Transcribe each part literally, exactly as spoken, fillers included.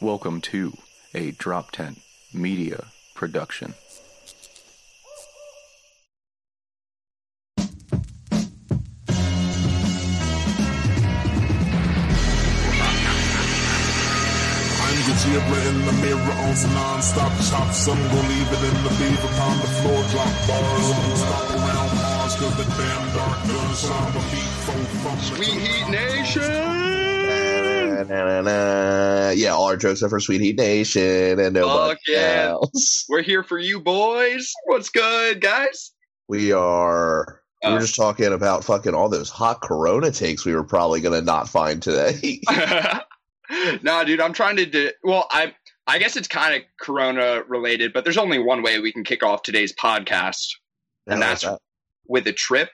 Welcome to a Drop Tent Media production. In the mirror on some non-stop chops. Some gon' leave it in the beef upon the floor. Drop bars on stop around bars, cause the damn dark guns on the beat from functions. Sweet Heat Nation! Na, na, na, na, na. Yeah, all our jokes are for Sweet Heat Nation and nobody Fuck yeah. else. We're here for you boys. What's good, guys? We are... We were just talking about fucking all those hot Corona takes we were probably gonna not find today. Nah, dude, I'm trying to do – well, I I guess it's kind of Corona-related, but there's only one way we can kick off today's podcast, and yeah, that's that. with a trip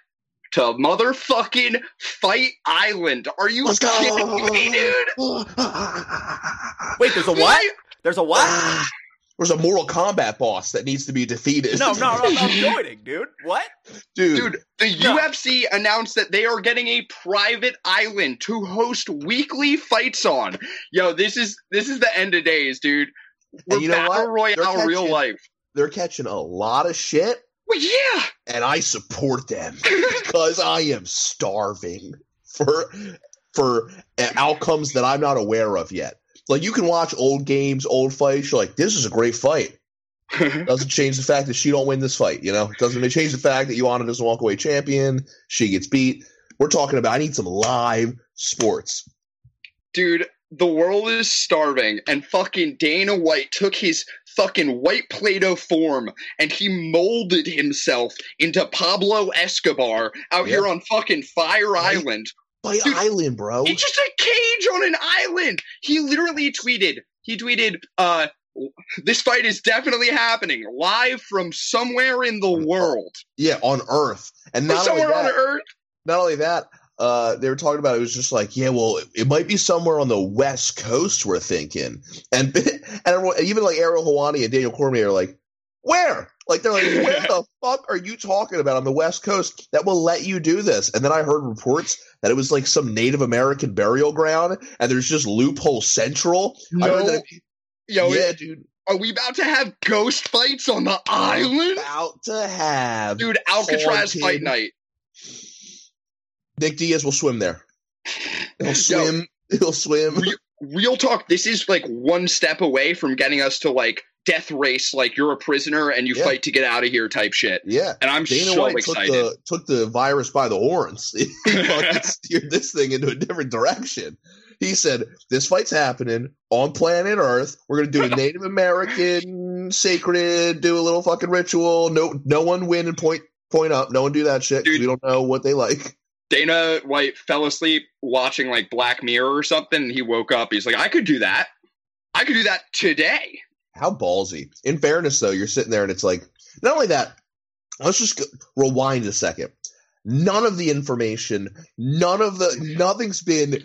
to motherfucking Fight Island. Are you Let's kidding go. me, dude? Wait, there's a what? There's a what? There's a Mortal Kombat boss that needs to be defeated. No, no, no, I'm joining, dude. What? Dude, dude the no. U F C announced that they are getting a private island to host weekly fights on. Yo, this is this is the end of days, dude. We're you know Battle Royale real life. They're catching a lot of shit. Well, yeah. And I support them because I am starving for for outcomes that I'm not aware of yet. Like, you can watch old games, old fights. You're like, this is a great fight. Doesn't change the fact that she don't win this fight, you know? Doesn't it change the fact that Joanna doesn't walk away champion. She gets beat. We're talking about, I need some live sports. Dude, the world is starving, and fucking Dana White took his fucking white Play-Doh form, and he molded himself into Pablo Escobar out yep. here on fucking Fire right. Island. Dude, island, bro. It's just a cage on an island. He literally tweeted. He tweeted, uh, this fight is definitely happening live from somewhere in the world. Yeah, on Earth. And not somewhere only that, on Earth. Not only that, uh, they were talking about it, it was just like, yeah, well, it, it might be somewhere on the West Coast, we're thinking. And and everyone, even like Errol Ouhani and Daniel Cormier are like, where? Like, they're like, what the fuck are you talking about on the West Coast that will let you do this? And then I heard reports that it was like some Native American burial ground, and there's just Loophole Central. No. I heard that. Yo, yeah, it, dude. Are we about to have ghost fights on the island? About to have. Dude, Alcatraz haunted. Fight night. Nick Diaz will swim there. He'll swim. Yo, He'll swim. Real, real talk, this is like one step away from getting us to like death race, like you're a prisoner and you yeah. fight to get out of here type shit. Yeah. And I'm Dana so White excited. Took the, took the virus by the horns. He fucking steered this thing into a different direction. He said, this fight's happening on planet Earth. We're going to do a Native American sacred, do a little fucking ritual. No no one win and point, point up. No one do that shit because we don't know what they like. Dana White fell asleep watching like Black Mirror or something. And he woke up. He's like, I could do that. I could do that today. How ballsy. In fairness, though, you're sitting there and it's like, not only that, let's just go, rewind a second. None of the information, none of the, nothing's been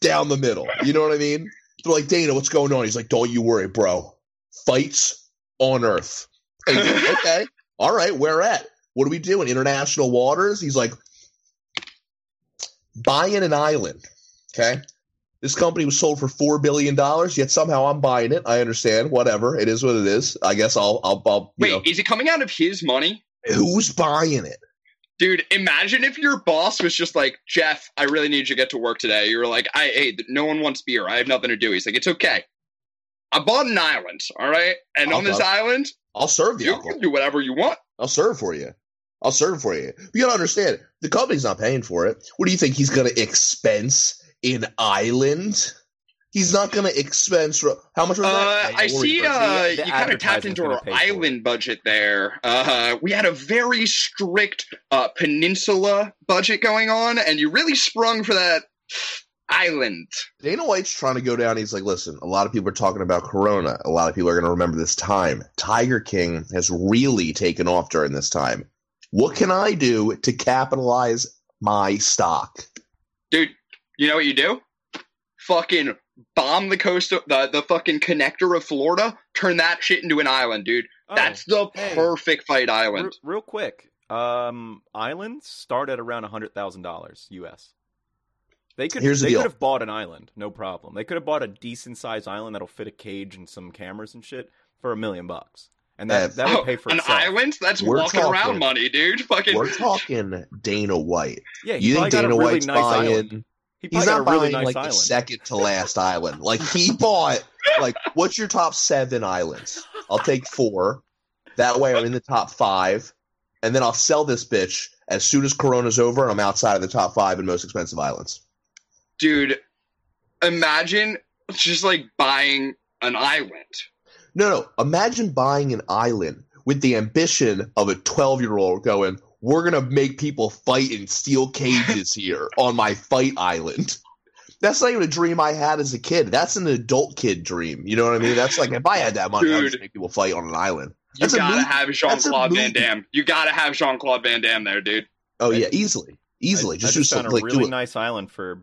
down the middle. You know what I mean? They're like, Dana, what's going on? He's like, don't you worry, bro. Fights on Earth. And he's like, okay. All right. Where at? What are we doing? International waters? He's like, buying an island. Okay. This company was sold for four billion dollars, yet somehow I'm buying it. I understand. Whatever. It is what it is. I guess I'll – I'll, I'll Wait, know. Is it coming out of his money? Who's buying it? Dude, imagine if your boss was just like, Jeff, I really need you to get to work today. You were like, I, hey, no one wants beer. I have nothing to do. He's like, it's okay. I bought an island, all right? And I'll, on this I'll, island – I'll serve you. You uncle. Can do whatever you want. I'll serve for you. I'll serve for you. You got to understand, the company's not paying for it. What do you think he's going to expense – in island? He's not going to expense – how much was that? Uh, I, I see uh, you kind of tapped into our island budget there. Uh, we had a very strict uh, peninsula budget going on, and you really sprung for that island. Dana White's trying to go down. He's like, listen, a lot of people are talking about Corona. A lot of people are going to remember this time. Tiger King has really taken off during this time. What can I do to capitalize my stock? Dude. You know what you do? Fucking bomb the coast of the, the fucking connector of Florida. Turn that shit into an island, dude. Oh, That's the hey. perfect fight island. R- real quick, um, islands start at around one hundred thousand dollars U S They could Here's they the could have bought an island, no problem. They could have bought a decent sized island that'll fit a cage and some cameras and shit for a million bucks. And that F. that would oh, pay for an itself. Island? That's we're walking talking, around money, dude. Fucking We're talking Dana White. Yeah, you think Dana really White's nice buying island. He he's not buying really nice like island. The second to last island. Like he bought like what's your top seven islands? I'll take four. That way I'm in the top five. And then I'll sell this bitch as soon as Corona's over and I'm outside of the top five in most expensive islands. Dude, imagine just like buying an island. No, no. Imagine buying an island with the ambition of a twelve-year-old going, we're going to make people fight in steel cages here on my fight island. That's not even a dream I had as a kid. That's an adult kid dream. You know what I mean? That's like, if I had that money, dude, I would just make people fight on an island. You that's gotta have Jean-Claude Van Damme. You gotta have Jean-Claude Van Damme there, dude. Oh yeah, easily, easily. I, just I just found a like, really nice island for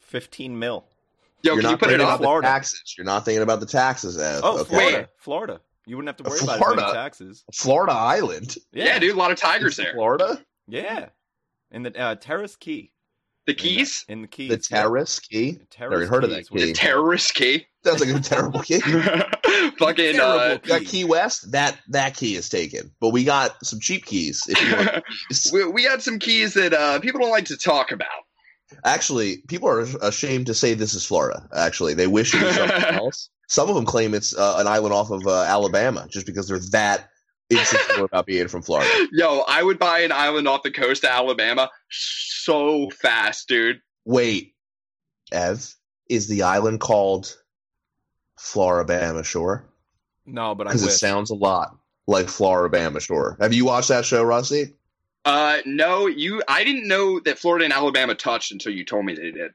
fifteen mil. Yo, you're can you put it on Florida? Taxes. You're not thinking about the taxes. As, oh, okay. Florida, wait. Florida. You wouldn't have to worry Florida, about any taxes. Florida Island. Yeah. yeah, dude, a lot of tigers in there. Florida. Yeah, in the uh, Terrace Key. The Keys? In the, in the Keys. The Terrace Key? Never heard keys. Of that key. The Terrace Key? Sounds like a terrible key. Fucking terrible uh, key. That Key West, that that key is taken. But we got some cheap keys. If you want keys. we, we had some keys that uh, people don't like to talk about. Actually, people are ashamed to say this is Florida, actually. They wish it was something else. Some of them claim it's uh, an island off of uh, Alabama just because they're that insecure about being from Florida. Yo, I would buy an island off the coast of Alabama so fast, dude. Wait, Ev, is the island called Floribama Shore? No, but I wish. Because it sounds a lot like Floribama Shore. Have you watched that show, Rusty? Uh, no, you. I didn't know that Florida and Alabama touched until you told me they did.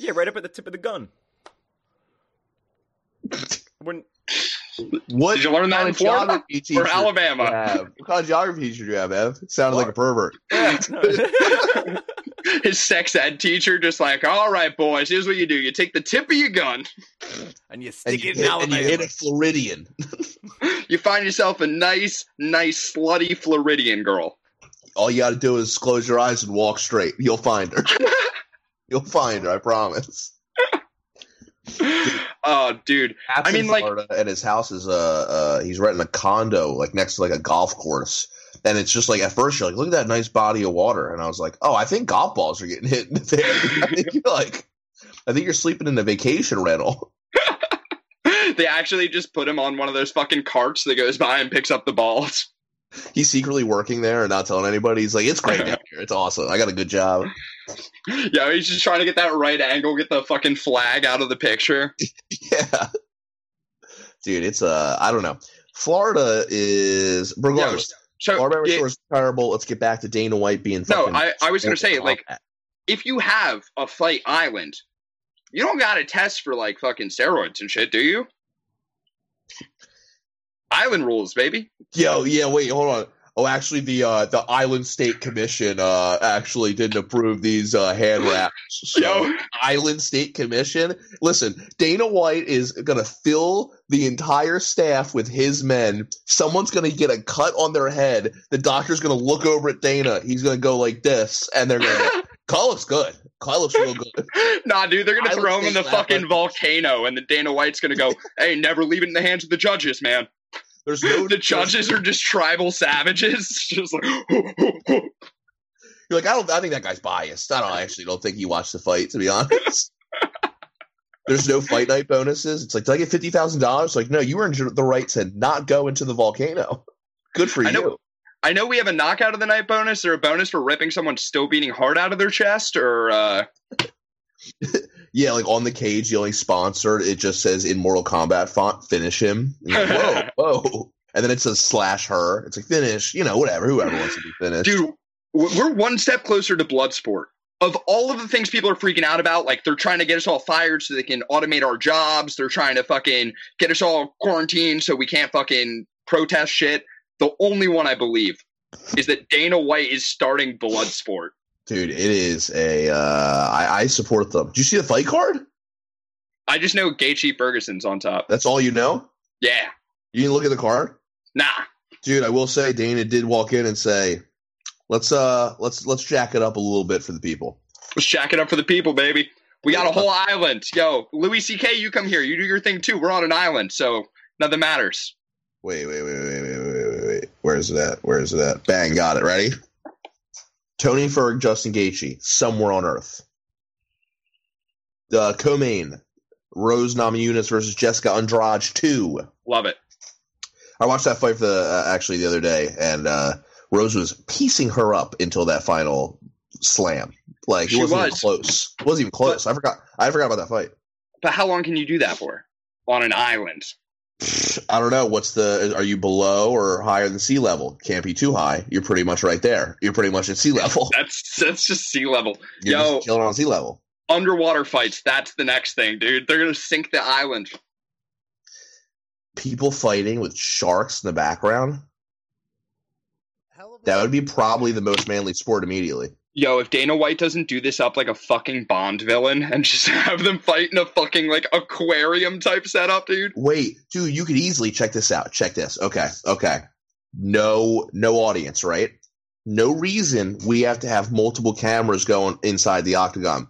Yeah, right up at the tip of the gun. When... What did you learn that in Florida or Alabama? What kind of geography teacher do you have, Ev? Sounded like a pervert. His sex ed teacher just like, all right, boys, here's what you do. You take the tip of your gun. And you stick and it you in hit, Alabama. And you hit a Floridian. You find yourself a nice, nice, slutty Floridian girl. All you got to do is close your eyes and walk straight. You'll find her. You'll find her, I promise. Dude. Oh, dude! That's I mean, like, and his house is uh, uh he's renting a condo like next to like a golf course, and it's just like at first you're like, look at that nice body of water, and I was like, oh, I think golf balls are getting hit in the thing. I think you're like, I think you're sleeping in a vacation rental. They actually just put him on one of those fucking carts that goes by and picks up the balls. He's secretly working there and not telling anybody. He's like, it's great down here. It's awesome. I got a good job. Yeah, he's just trying to get that right angle, get the fucking flag out of the picture. Yeah. Dude, it's, uh, I don't know. Florida is, regardless, yeah, so Florida it, is terrible. Let's get back to Dana White being fucking... No, I, I was going to say, like, that. If you have a fight island, you don't got to test for, like, fucking steroids and shit, do you? Island rules, baby. Yo, yeah, wait, hold on. Oh, actually, the uh, the Island State Commission uh, actually didn't approve these uh, hand wraps. So, Yo. Island State Commission. Listen, Dana White is going to fill the entire staff with his men. Someone's going to get a cut on their head. The doctor's going to look over at Dana. He's going to go like this, and they're going to Kyle looks good. Kyle looks real good. Nah, dude, they're going to throw him in the fucking volcano, and then Dana White's going to go, hey, never leave it in the hands of the judges, man. There's no the judges are just tribal savages. Just like hoo, hoo, hoo. You're like, I don't I think that guy's biased. I don't I actually don't think he watched the fight, to be honest. There's no fight night bonuses. It's like, did I get fifty thousand dollars? Like, no, you earned the right to not go into the volcano. Good for I you. Know, I know we have a knockout of the night bonus or a bonus for ripping someone's still beating heart out of their chest or uh yeah, like on the cage, you only sponsored. It just says in Mortal Kombat font, finish him. Like, whoa, whoa. And then it says slash her. It's like finish, you know, whatever, whoever wants to be finished. Dude, we're one step closer to Bloodsport. Of all of the things people are freaking out about, like they're trying to get us all fired so they can automate our jobs. They're trying to fucking get us all quarantined so we can't fucking protest shit. The only one I believe is that Dana White is starting Bloodsport. Dude, it is a uh, – I, I support them. Did you see the fight card? I just know Gaethje Ferguson's on top. That's all you know? Yeah. You didn't look at the card? Nah. Dude, I will say Dana did walk in and say, let's uh, let's let's jack it up a little bit for the people. Let's jack it up for the people, baby. We got a whole island. Yo, Louis C K, you come here. You do your thing, too. We're on an island, so nothing matters. Wait, wait, wait, wait, wait, wait, wait, wait. Where's that? Where's that? Bang, got it. Ready? Tony Ferg, Justin Gaethje, somewhere on Earth. The co-main, Rose Namajunas versus Jessica Andrade two. Love it. I watched that fight for the, uh, actually the other day, and uh, Rose was piecing her up until that final slam. Like, she it wasn't was. even close. It wasn't even close. But, I forgot I forgot about that fight. But how long can you do that for on an island? I don't know. What's the – are you below or higher than sea level? Can't be too high. You're pretty much right there. You're pretty much at sea level. That's that's just sea level. You're Yo, just chilling on sea level. Underwater fights, that's the next thing, dude. They're going to sink the island. People fighting with sharks in the background? That would be probably the most manly sport immediately. Yo, if Dana White doesn't do this up like a fucking Bond villain and just have them fight in a fucking, like, aquarium-type setup, dude. Wait, dude, you could easily check this out. Check this. Okay, okay. No, no audience, right? No reason we have to have multiple cameras going inside the octagon.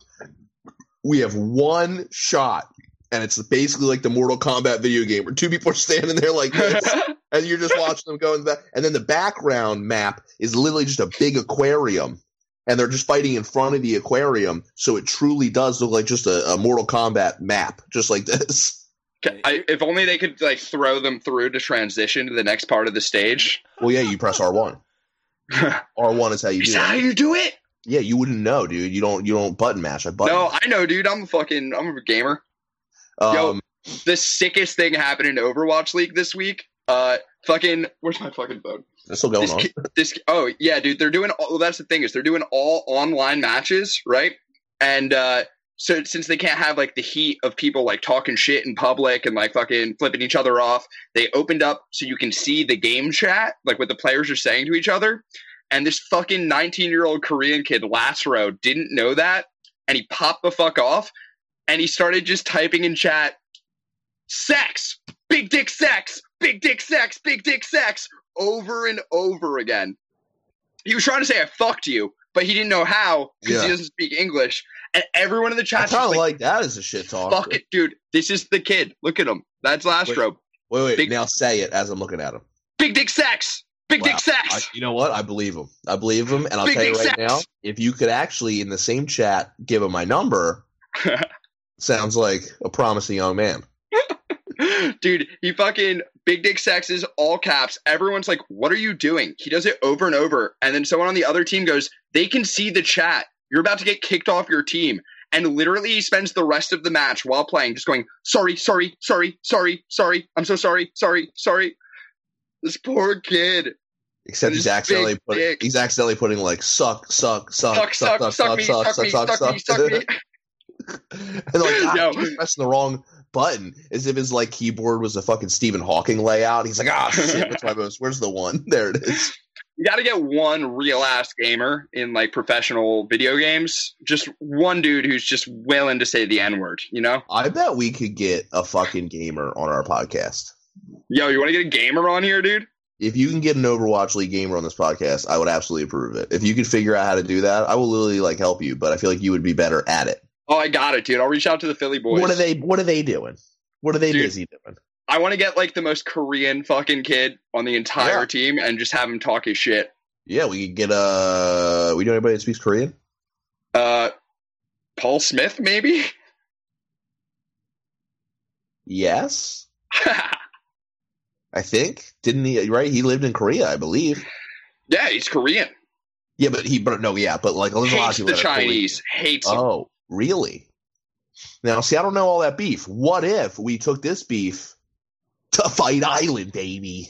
We have one shot, and it's basically like the Mortal Kombat video game where two people are standing there like this. And you're just watching them go in the back. And then the background map is literally just a big aquarium. And they're just fighting in front of the aquarium, so it truly does look like just a, a Mortal Kombat map, just like this. I, if only they could like throw them through to transition to the next part of the stage. Well, yeah, you press R one. R one is how you do it. Is that how you do it? Yeah, you wouldn't know, dude. You don't. You don't button mash. I button. No, I know, dude. I'm a fucking. I'm a gamer. Um, Yo, the sickest thing happened in Overwatch League this week. Uh, fucking. Where's my fucking phone? That's still going this, on. This, oh, yeah, dude. They're doing – well, that's the thing is they're doing all online matches, right? And uh, so since they can't have, like, the heat of people, like, talking shit in public and, like, fucking flipping each other off, they opened up so you can see the game chat, like, what the players are saying to each other. And this fucking nineteen-year-old Korean kid, last row, didn't know that, and he popped the fuck off, and he started just typing in chat, sex, big dick sex, big dick sex, big dick sex, over and over again. He was trying to say I fucked you, but he didn't know how because yeah. he doesn't speak English. And everyone in the chat kind of like, like that is a shit talk. Fuck it, dude. This is the kid. Look at him. That's Lastro. Wait, wait. wait. Big, now say it as I'm looking at him. Big dick sex. Big wow. dick sex. I, you know what? I believe him. I believe him, and I'll big tell you right sex. now, if you could actually in the same chat give him my number, sounds like a promising young man. Dude, he fucking big dick sex is all caps. Everyone's like, what are you doing? He does it over and over. And then someone on the other team goes, they can see the chat. You're about to get kicked off your team. And literally he spends the rest of the match while playing just going, sorry, sorry, sorry, sorry, sorry. I'm so sorry, sorry, sorry. This poor kid. Except he's accidentally, put, he's accidentally putting like, suck, suck, suck, suck, suck, suck, suck, suck, suck, suck, suck, me. And like, I'm just pressing the wrong button, as if his like keyboard was a fucking Stephen Hawking layout. He's like, ah, shit, what's my most? Where's the one? There it is. You got to get one real ass gamer in like professional video games. Just one dude who's just willing to say the N word. You know? I bet we could get a fucking gamer on our podcast. Yo, you want to get a gamer on here, dude? If you can get an Overwatch League gamer on this podcast, I would absolutely approve it. If you could figure out how to do that, I will literally like help you. But I feel like you would be better at it. Oh, I got it, dude. I'll reach out to the Philly boys. What are they What are they doing? What are they dude, busy doing? I want to get, like, the most Korean fucking kid on the entire yeah. team and just have him talk his shit. Yeah, we could get a uh, – we know anybody that speaks Korean? Uh, Paul Smith, maybe? Yes. I think. Didn't he – right? He lived in Korea, I believe. Yeah, he's Korean. Yeah, but he – but no, yeah, but, like, – hates the Chinese. Korean. Hates him. Oh. Really? Now, see, I don't know all that beef. What if we took this beef to Fight Island, baby?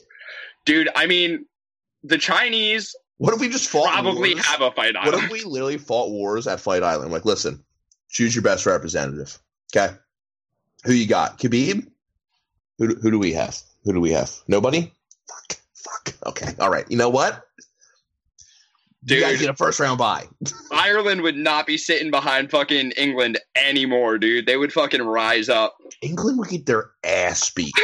Dude, I mean, the Chinese what if we just fought probably wars? have a Fight Island. What if we literally fought wars at Fight Island? Like, listen, choose your best representative, okay? Who you got? Khabib? Who do, who do we have? Who do we have? Nobody? Fuck, fuck. Okay, all right. You know what? Dude, you guys get a first round bye. Ireland would not be sitting behind fucking England anymore, dude. They would fucking rise up. England would get their ass beat.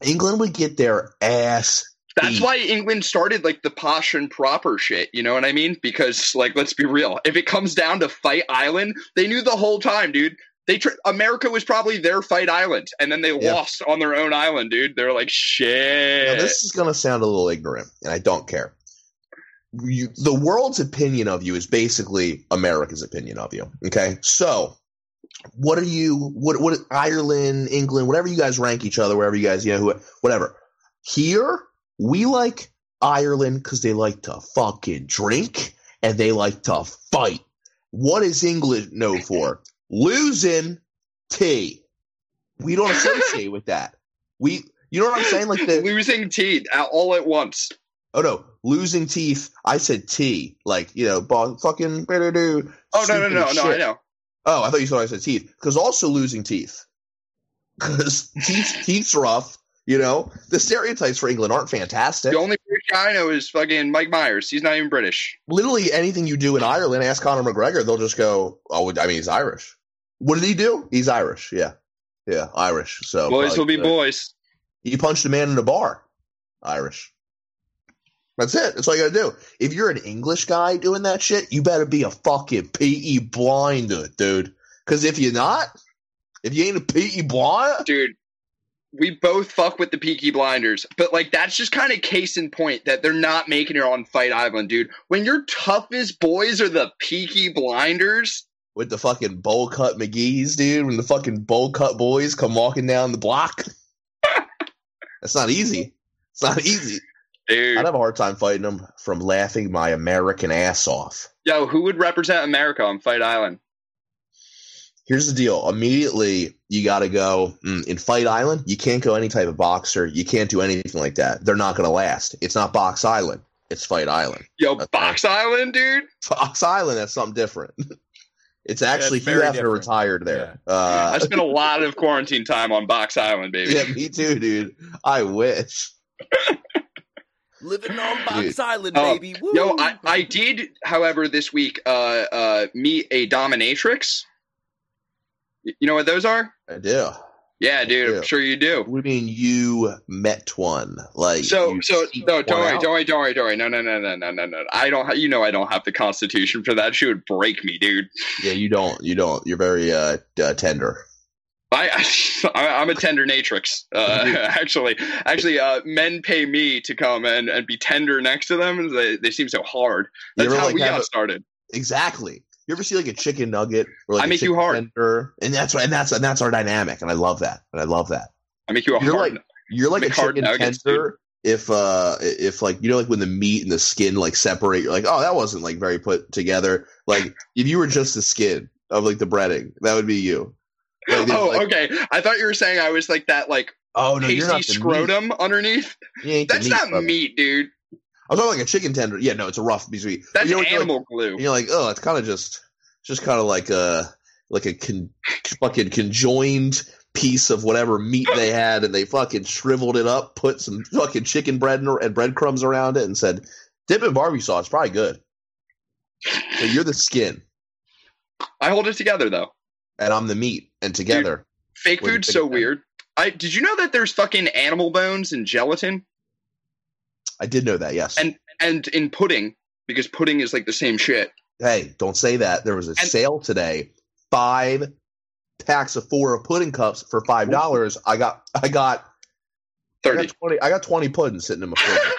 England would get their ass That's why England started, like, the posh and proper shit, you know what I mean? Because, like, let's be real. If it comes down to Fight Island, they knew the whole time, dude. They tr- America was probably their Fight Island, and then they yeah. lost on their own island, dude. They're like, shit. Now, this is going to sound a little ignorant, and I don't care. You, the world's opinion of you is basically America's opinion of you, okay? So what are you – what what Ireland, England, whatever you guys rank each other, wherever you guys – you know, who, whatever. Here – we like Ireland because they like to fucking drink and they like to fight. What is England known for? Losing tea. We don't associate with that. We, you know what I'm saying? Like the losing tea all at once. Oh no, losing teeth. I said tea, like you know, ball, fucking. Doo-doo, oh no, no, no, shit. no! I know. Oh, I thought you thought I said teeth because also losing teeth because teeth, teeth's rough. You know, the stereotypes for England aren't fantastic. The only British guy I know is fucking Mike Myers. He's not even British. Literally anything you do in Ireland, ask Conor McGregor, they'll just go, oh, I mean, he's Irish. What did he do? He's Irish. Yeah. Yeah. Irish. So boys will be uh, boys. You punched a man in a bar. Irish. That's it. That's all you got to do. If you're an English guy doing that shit, you better be a fucking P E blinder, dude. Because if you're not, if you ain't a P E blinder. Dude. We both fuck with the Peaky Blinders, but, like, that's just kind of case in point that they're not making it on Fight Island, dude. When your toughest boys are the Peaky Blinders. With the fucking bowl cut McGee's, dude, when the fucking bowl cut boys come walking down the block. That's not easy. It's not easy. Dude. I'd have a hard time fighting them from laughing my American ass off. Yo, who would represent America on Fight Island? Here's the deal. Immediately, you got to go mm, in Fight Island. You can't go any type of boxer. You can't do anything like that. They're not going to last. It's not Box Island. It's Fight Island. Yo, okay. Box Island, dude. Box Island. That's something different. It's actually yeah, it's you have to retire there. Yeah. Uh, I spent a lot of quarantine time on Box Island, baby. Yeah, me too, dude. I wish. Living on Box Dude. Island, uh, baby. Woo. Yo, I, I did, however, this week uh, uh, meet a dominatrix. You know what those are? I do. Yeah, dude, do. I'm sure you do. What do you mean you met one? Like so, so no. Don't worry, out? don't worry, don't worry, don't worry. No, no, no, no, no, no, no. I don't. Ha- you know, I don't have the constitution for that. She would break me, dude. Yeah, you don't. You don't. You're very uh, uh, tender. I, I I'm a tender natrix. Uh, actually, actually, uh, men pay me to come and, and be tender next to them. And they they seem so hard. That's ever, how like, we got a, started. Exactly. You ever see like a chicken nugget? Or, like, I make you hard, tender, and that's and that's and that's our dynamic, and I love that, and I love that. I make you a you're hard. Like, you're like a chicken nuggets, tender. Dude. If uh, if like you know, like when the meat and the skin like separate, you're like, oh, that wasn't like very put together. Like if you were just the skin of like the breading, that would be you. Like, oh, like, okay. I thought you were saying I was like that, like oh no, pasty you're not scrotum meat. Underneath. That's meat, not brother. Meat, dude. I'm talking like a chicken tender. Yeah, no, it's a rough piece of meat. That's you know, animal like, glue. You're like, oh, it's kind of just, just kind of like a, like a con, fucking conjoined piece of whatever meat they had, and they fucking shriveled it up, put some fucking chicken bread and, and breadcrumbs around it, and said, "Dip in barbecue sauce, probably good." So you're the skin. I hold it together though, and I'm the meat, and together. Dude, fake food's so bread. Weird. I did you know that there's fucking animal bones and gelatin? I did know that, yes. And and in pudding, because pudding is like the same shit. Hey, don't say that. There was a and, sale today. Five packs of four of pudding cups for five dollars. I got I got thirty. I got twenty I got twenty puddings sitting in my fridge.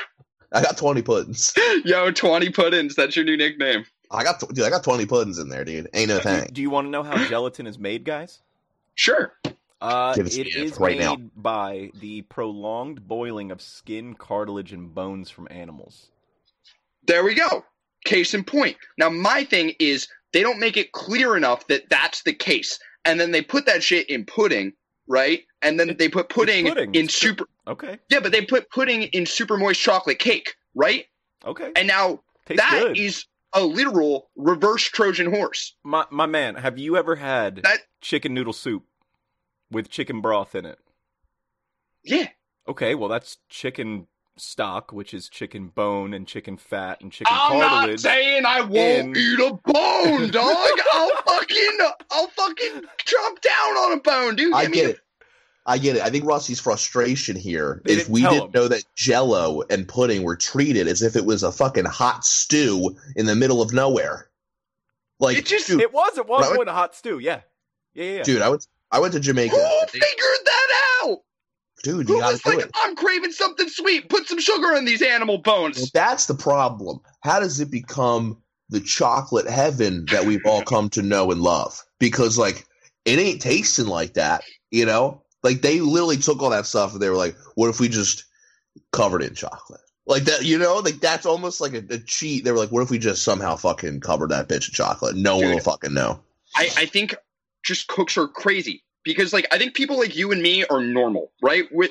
I got twenty puddings. Yo, twenty puddings, that's your new nickname. I got dude, I got twenty puddings in there, dude. Ain't no thing. Do you want to know how gelatin is made, guys? Sure. Uh, it is right made now. By the prolonged boiling of skin, cartilage, and bones from animals. There we go. Case in point. Now, my thing is they don't make it clear enough that that's the case. And then they put that shit in pudding, right? And then it, they put pudding, pudding. in it's super – Okay. Yeah, but they put pudding in super moist chocolate cake, right? Okay. And now Tastes that good. Is a literal reverse Trojan horse. My, my man, have you ever had that, chicken noodle soup? With chicken broth in it. Yeah. Okay, well, that's chicken stock, which is chicken bone and chicken fat and chicken I'm cartilage. I'm not saying I won't and... eat a bone, dog. I'll fucking, I'll fucking jump down on a bone, dude. Get I me get a... it. I get it. I think Rossi's frustration here they is didn't we didn't him. know that Jell-O and pudding were treated as if it was a fucking hot stew in the middle of nowhere. Like it just dude, it was at one point a hot stew. Yeah. Yeah, yeah, yeah. Dude, I went I went to Jamaica. Who figured that out? Dude, you gotta do it. I'm craving something sweet. Put some sugar in these animal bones. Well, that's the problem. How does it become the chocolate heaven that we've all come to know and love? Because like it ain't tasting like that, you know? Like, they literally took all that stuff and they were like, what if we just covered it in chocolate? Like, that, you know, like that's almost like a, a cheat. They were like, what if we just somehow fucking covered that bitch in chocolate? No Dude, one will fucking know. I, I think just cooks are crazy because, like, I think people like you and me are normal, right? We,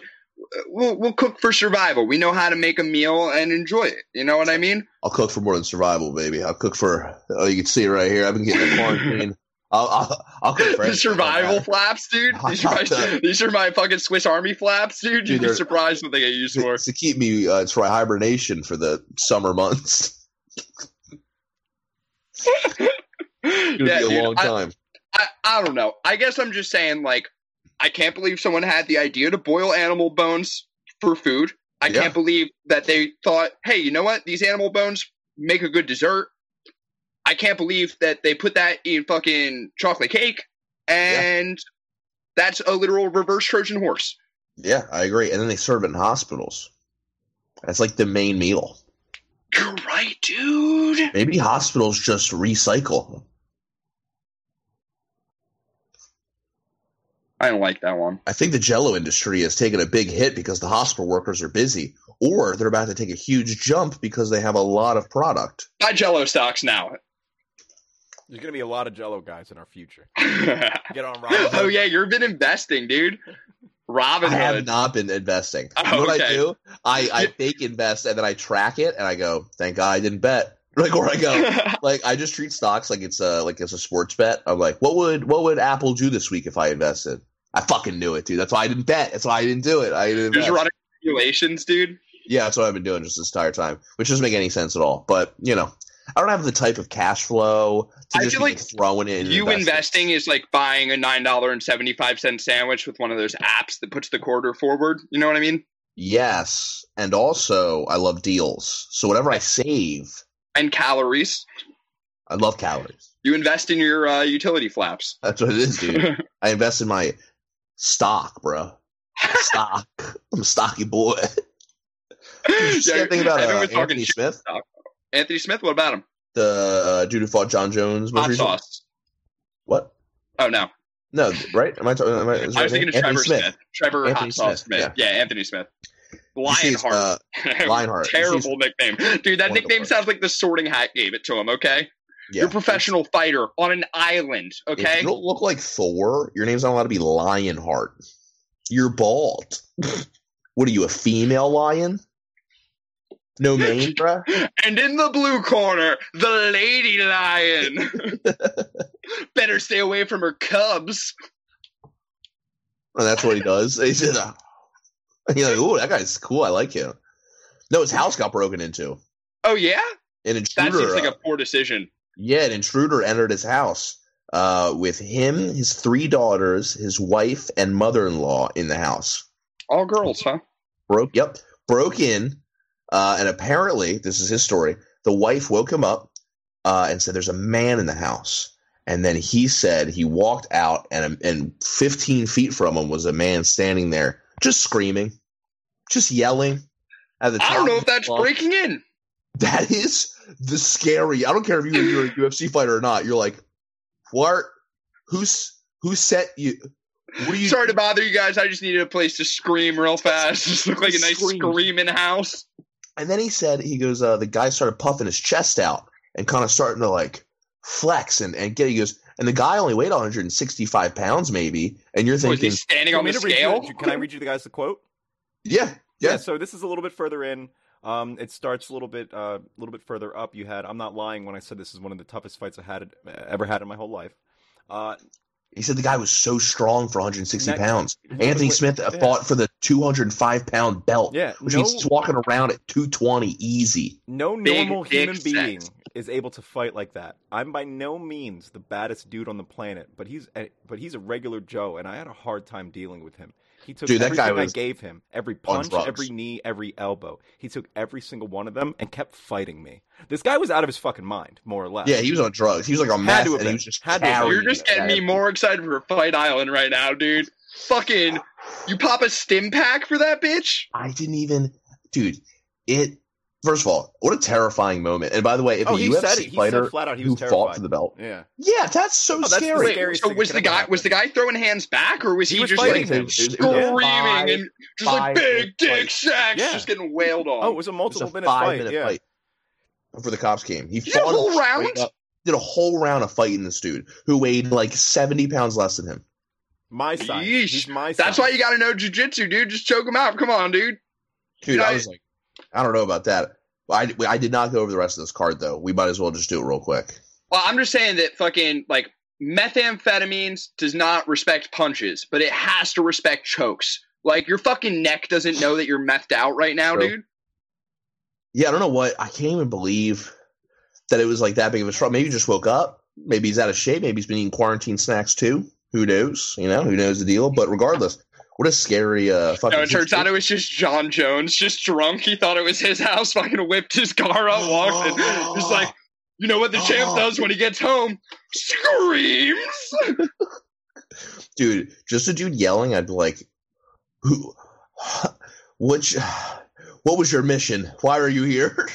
we'll, we'll cook for survival. We know how to make a meal and enjoy it. You know what I mean? I'll cook for more than survival, baby. I'll cook for – oh, you can see it right here. I've been getting a quarantine. I'll, I'll, I'll the survival like flaps, dude. These are, my, these are my fucking Swiss Army flaps, dude. You'd be surprised what they get used for. It's to keep me, uh, it's for my hibernation for the summer months. It's going to yeah, be a dude, long time. I, I, I don't know. I guess I'm just saying, like, I can't believe someone had the idea to boil animal bones for food. I yeah. can't believe that they thought, hey, you know what? These animal bones make a good dessert. I can't believe that they put that in fucking chocolate cake, and yeah. that's a literal reverse Trojan horse. Yeah, I agree. And then they serve it in hospitals. That's like the main meal. You're right, dude. Maybe hospitals just recycle. I don't like that one. I think the Jell-O industry has taken a big hit because the hospital workers are busy, or they're about to take a huge jump because they have a lot of product. Buy Jell-O stocks now. There's going to be a lot of Jell-O guys in our future. Get on Robinhood. Oh, yeah, you've been investing, dude. Robinhood. I have not been investing. Oh, you know what okay. I do? I, I fake invest, and then I track it, and I go, thank God I didn't bet. Like, where I go. Like, I just treat stocks like it's a, like it's a sports bet. I'm like, what would what would Apple do this week if I invested? I fucking knew it, dude. That's why I didn't bet. That's why I didn't do it. I didn't Just running calculations, dude. Yeah, that's what I've been doing just this entire time, which doesn't make any sense at all. But, you know, I don't have the type of cash flow to I just feel like throwing in. You investing. investing is like buying a nine dollars and seventy-five cents sandwich with one of those apps that puts the quarter forward. You know what I mean? Yes. And also, I love deals. So whatever I save. And calories. I love calories. You invest in your uh, utility flaps. That's what it is, dude. I invest in my stock, bro. Stock. I'm a stocky boy. Yeah, think about uh, Anthony Smith. Stock. Anthony Smith, what about him? The uh, dude who fought Jon Jones. Hot recently? Sauce. What? Oh, no. No, right? Am I talking? Am I, I was right thinking of Trevor Smith. Smith. Trevor Anthony Hot Smith. Sauce Smith. Yeah. yeah, Anthony Smith. Lionheart. Uh, Lionheart. Terrible nickname. Dude, that nickname sounds like the Sorting Hat gave it to him, okay? Yeah. You're a professional fighter on an island, okay? If you don't look like Thor, your name's not allowed to be Lionheart. You're bald. What are you, a female lion? No mane, bruh? And in the blue corner, the lady lion. Better stay away from her cubs. And that's what he does. He says, uh, you're like, ooh, that guy's cool. I like him. No, his house got broken into. Oh, yeah? An intruder, that seems like a poor decision. Yeah, an intruder entered his house uh, with him, his three daughters, his wife, and mother-in-law in the house. All girls, huh? Broke, yep. Broke in, uh, and apparently, this is his story, the wife woke him up uh, and said, there's a man in the house. And then he said he walked out, and, and fifteen feet from him was a man standing there just screaming, just yelling. At the top I don't know if that's breaking in. That is the scary. I don't care if you, you're a U F C fighter or not. You're like, what? Who's who set you? What you Sorry to bother you guys. I just needed a place to scream real fast. Just look like a nice scream. screaming house. And then he said, he goes, uh, the guy started puffing his chest out and kind of starting to like flex and, and get. He goes, and the guy only weighed one hundred sixty-five pounds, maybe. And you're thinking, was he standing on the scale? You, can I read you the guys the quote? Yeah, yeah. Yeah. So this is a little bit further in. Um, it starts a little bit, uh, a little bit further up. You had, I'm not lying when I said this is one of the toughest fights I had ever had in my whole life. Uh, he said the guy was so strong for one hundred sixty pounds. Anthony Smith yeah. fought for the two hundred five pound belt, yeah, which no, means he's walking around at two twenty easy. No normal Big human being sense. is able to fight like that. I'm by no means the baddest dude on the planet, but he's, a, but he's a regular Joe, and I had a hard time dealing with him. He took Dude, everything that guy I gave him. Every punch, every knee, every elbow. He took every single one of them and kept fighting me. This guy was out of his fucking mind, more or less. Yeah, he was on drugs. He was like on meth, and he was just carrying. You're just getting me more excited for Fight Island right now, dude. Fucking, you pop a stim pack for that bitch? I didn't even, dude, it, first of all, what a terrifying moment. And by the way, if oh, a U F C fighter who terrified. fought for the belt. Yeah, yeah that's so oh, that's scary. The Wait, so was the, guy, was the guy throwing hands back, or was he, he was just like him. screaming five, and just like big dick sacks, yeah. just getting wailed on? Oh, it was a multiple was a minute fight. minute yeah. fight before the cops came. He did fought a whole round? Up, did a whole round of fighting this dude who weighed like seventy pounds less than him. My side. He's my side. That's why you got to know jiu-jitsu, dude. Just choke him out. Come on, dude. Dude, I was like, I don't know about that. I, I did not go over the rest of this card, though. We might as well just do it real quick. Well, I'm just saying that fucking, like, methamphetamines does not respect punches, but it has to respect chokes. Like, your fucking neck doesn't know that you're methed out right now, True. dude. Yeah, I don't know what. I can't even believe that it was, like, that big of a struggle. Maybe he just woke up. Maybe he's out of shape. Maybe he's been eating quarantine snacks, too. Who knows? You know, who knows the deal? But regardless, what a scary uh, fucking. No, it turns history. out it was just Jon Jones, just drunk. He thought it was his house. Fucking whipped his car up, walked in. Just like, you know what the champ does when he gets home? Screams. Dude, just a dude yelling. I'd be like, who? Which? What was your mission? Why are you here?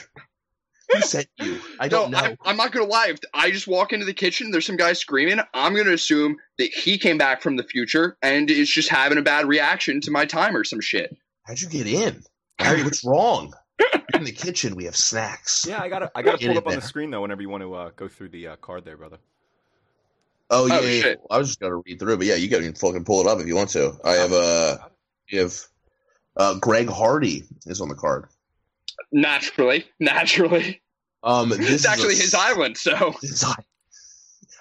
Who sent you? I don't no, know. I, I'm not going to lie. If I just walk into the kitchen, there's some guy screaming. I'm going to assume that he came back from the future and is just having a bad reaction to my time or some shit. How'd you get in? How, what's wrong? In the kitchen, we have snacks. Yeah, I got to I gotta pull up there. on the screen, though, whenever you want to uh, go through the uh, card there, brother. Oh, yeah. Oh, yeah. I was just going to read through, but yeah, you got to fucking pull it up if you want to. I have, uh, you have uh, Greg Hardy is on the card. Naturally, naturally. Um, this it's actually is a, his island, so. His,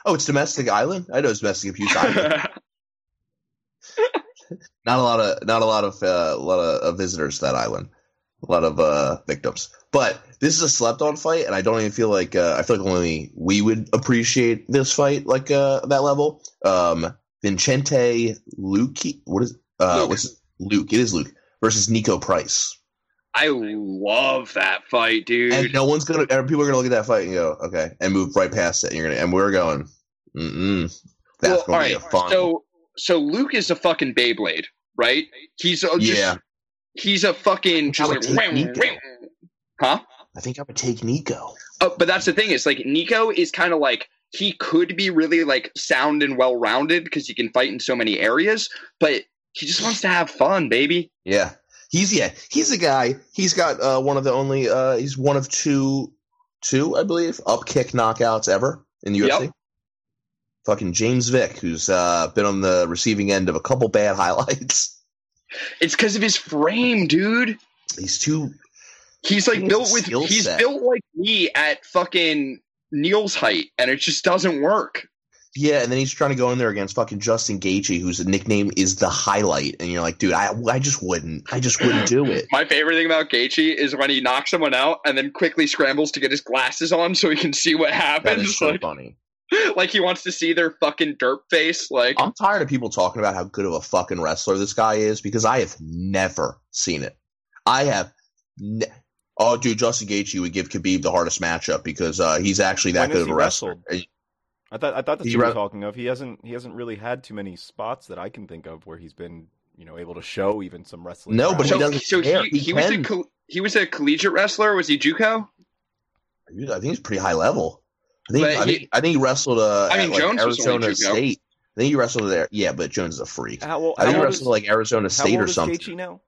oh, it's domestic island? I know it's domestic abuse island. Not a lot of, not a lot of, uh, a lot of uh, visitors to that island. A lot of uh, victims. But this is a slept-on fight, and I don't even feel like uh, I feel like only we would appreciate this fight like uh, that level. Um, Vicente Luque, what is uh, Luke. what's Luke? It is Luke versus Nico Price. I love that fight, dude. And no one's gonna. People are gonna look at that fight and go, "Okay," and move right past it. And you're gonna, and we're going, "Mm-mm." That's well, gonna all be right, a fun. So, so Luke is a fucking Beyblade, right? He's a, just, yeah. He's a fucking just like, wham, wham. huh? I think I would take Nico. Oh, but that's the thing is like Nico is kind of like he could be really like sound and well rounded because he can fight in so many areas, but he just wants to have fun, baby. Yeah. He's yeah, he's a guy. He's got uh, one of the only. Uh, he's one of two, two I believe, up kick knockouts ever in the U F C. Yep. Fucking James Vick, who's uh, been on the receiving end of a couple bad highlights. It's because of his frame, dude. He's too. He's like built with. He's set. built like me at fucking Neil's height, and it just doesn't work. Yeah, and then he's trying to go in there against fucking Justin Gaethje, whose nickname is The Highlight. And you're like, dude, I I just wouldn't. I just wouldn't do it. My favorite thing about Gaethje is when he knocks someone out and then quickly scrambles to get his glasses on so he can see what happens. That is so like, funny. Like he wants to see their fucking dirt face. Like I'm tired of people talking about how good of a fucking wrestler this guy is because I have never seen it. I have ne- – oh, dude, Justin Gaethje would give Khabib the hardest matchup because uh, he's actually that when good of a wrestler. Wrestled? I thought I thought that's what you were talking of. He hasn't he hasn't really had too many spots that I can think of where he's been, you know, able to show even some wrestling. No, but he doesn't. So he, he, he was a co- he was a collegiate wrestler. Was he JUCO? I think he's pretty high level. I think I, he, think I think he wrestled. Uh, I mean, like Jones Arizona was State. I think he wrestled there. Yeah, but Jones is a freak. How, well, I think he wrestled is, like Arizona State or something. How old is Gaethje now?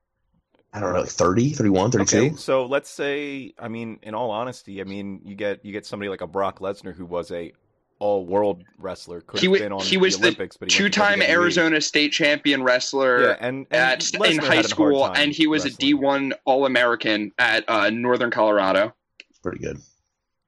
I don't know, like thirty, thirty-one, thirty-two. Okay, so let's say, I mean, in all honesty, I mean, you get you get somebody like a Brock Lesnar who was a all-world wrestler. Could he, been on he the was Olympics, the but he two-time Arizona State champion wrestler yeah, and, and at, in high school, and he was wrestling. a D one All-American at uh, Northern Colorado. It's pretty good.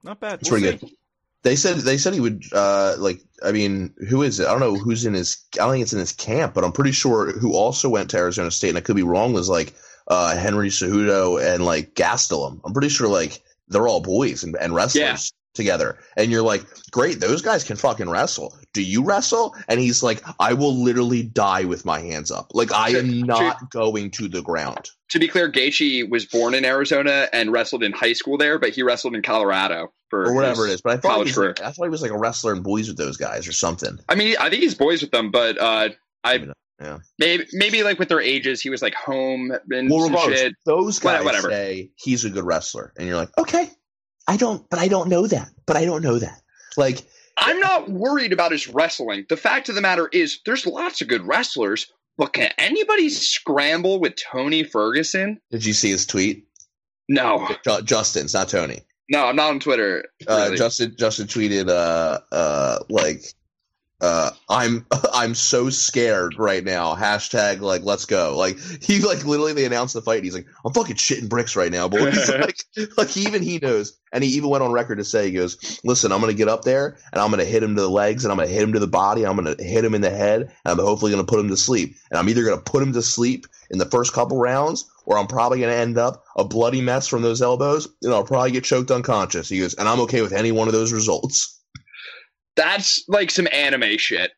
Not bad. It's we'll pretty see. good. They said they said he would, uh, like, I mean, who is it? I don't know who's in his – I don't think it's in his camp, but I'm pretty sure who also went to Arizona State, and I could be wrong, was, like, uh, Henry Cejudo and, like, Gastelum. I'm pretty sure, like, they're all boys and, and wrestlers. Yeah. together. And you're like, great, those guys can fucking wrestle. Do you wrestle? And he's like, I will literally die with my hands up. Like, I am not going to the ground. To be clear, Gaethje was born in Arizona and wrestled in high school there, but he wrestled in Colorado for or whatever it is. But I thought, was, like, I thought he was like a wrestler and boys with those guys or something. I mean, I think he's boys with them, but uh, I yeah. maybe maybe like with their ages, he was like home and well, some regardless, shit. Those guys whatever. Say he's a good wrestler, and you're like, okay, I don't, but I don't know that, but I don't know that. Like, I'm not worried about his wrestling. The fact of the matter is, there's lots of good wrestlers. But can anybody scramble with Tony Ferguson? Did you see his tweet? No. J- Justin, it's not Tony. No, I'm not on Twitter. Really. Uh, Justin Justin tweeted, uh, uh, like, uh, I'm I'm so scared right now. Hashtag, like, let's go. Like, he, like, literally, they announced the fight. And he's like, I'm fucking shitting bricks right now, boys. like, like, even he knows. And he even went on record to say, he goes, listen, I'm going to get up there, and I'm going to hit him to the legs, and I'm going to hit him to the body, and I'm going to hit him in the head, and I'm hopefully going to put him to sleep. And I'm either going to put him to sleep in the first couple rounds, or I'm probably going to end up a bloody mess from those elbows, and I'll probably get choked unconscious. He goes, and I'm okay with any one of those results. That's like some anime shit.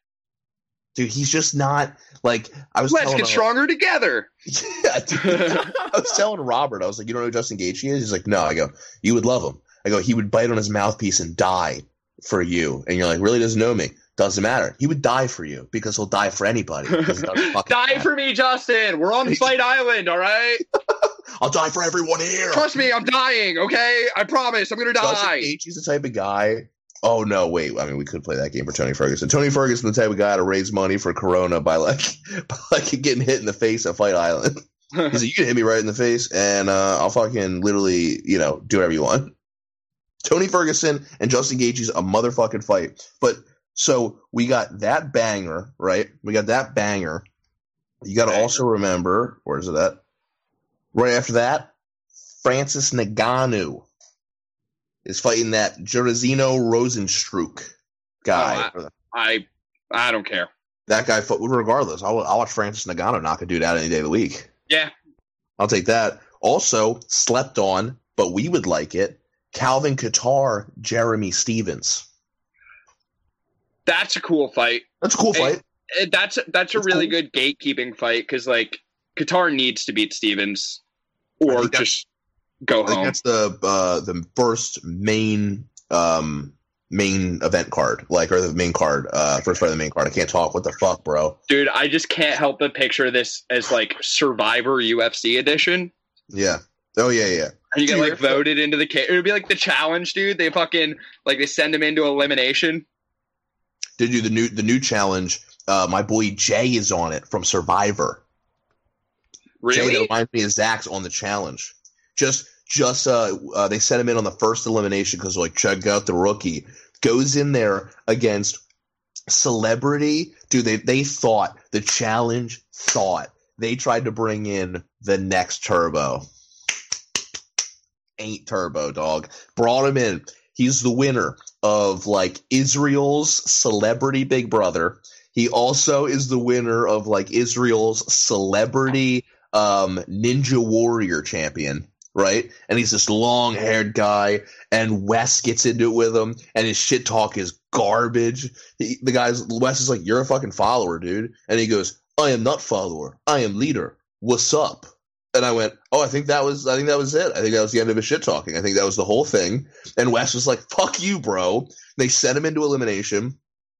Dude, he's just not like I was. Let's get stronger together. Yeah, dude, I was telling Robert, I was like, "You don't know who Justin Gaethje is?" He's like, "No." I go, "You would love him." I go, "He would bite on his mouthpiece and die for you." And you're like, "Really? Doesn't know me? Doesn't matter. He would die for you because he'll die for anybody." Die for me, Justin. We're on Fight Island, all right? I'll die for everyone here. Trust me, I'm dying. Okay, I promise. I'm gonna die. Justin Gaethje's the type of guy. Oh, no, wait. I mean, we could play that game for Tony Ferguson. Tony Ferguson, the type of guy to raise money for Corona by, like, by like getting hit in the face at Fight Island. He's like, you can hit me right in the face, and uh, I'll fucking literally, you know, do whatever you want. Tony Ferguson and Justin Gaethje's a motherfucking fight. But so we got that banger, right? We got that banger. You got to also remember, where is it at? Right after that, Francis Ngannou is fighting that Jairzinho Rozenstruik guy. Oh, I, I I don't care. That guy, regardless, I'll, I'll watch Francis Ngannou knock a dude out any day of the week. Yeah. I'll take that. Also, slept on, but we would like it, Calvin Kattar, Jeremy Stevens. That's a cool fight. That's a cool fight. And, and that's, that's a it's really cool. good gatekeeping fight because, like, Kattar needs to beat Stevens or just – Go I think home. That's the uh, the first main um, main event card, like or the main card, uh, first part of the main card. I can't talk. What the fuck, bro? Dude, I just can't help but picture this as like Survivor U F C edition. Yeah. Oh yeah, yeah. And you get like voted into the cage. It would be like the challenge, dude. They fucking like they send them into elimination. Did you the new the new challenge? Uh, my boy Jay is on it from Survivor. Really? Jay that reminds me of Zach's on the challenge. Just. Just uh, uh, they sent him in on the first elimination because like check out the rookie goes in there against celebrity dude. They they thought the challenge thought they tried to bring in the next Turbo. Ain't Turbo dog brought him in. He's the winner of like Israel's Celebrity Big Brother. He also is the winner of like Israel's Celebrity um, Ninja Warrior Champion. Right? And he's this long-haired guy, and Wes gets into it with him, and his shit talk is garbage. He, the guy's Wes is like, you're a fucking follower, dude. And he goes, I am not follower. I am leader. What's up? And I went, oh, I think that was I think that was it. I think that was the end of his shit talking. I think that was the whole thing. And Wes was like, fuck you, bro. They sent him into elimination.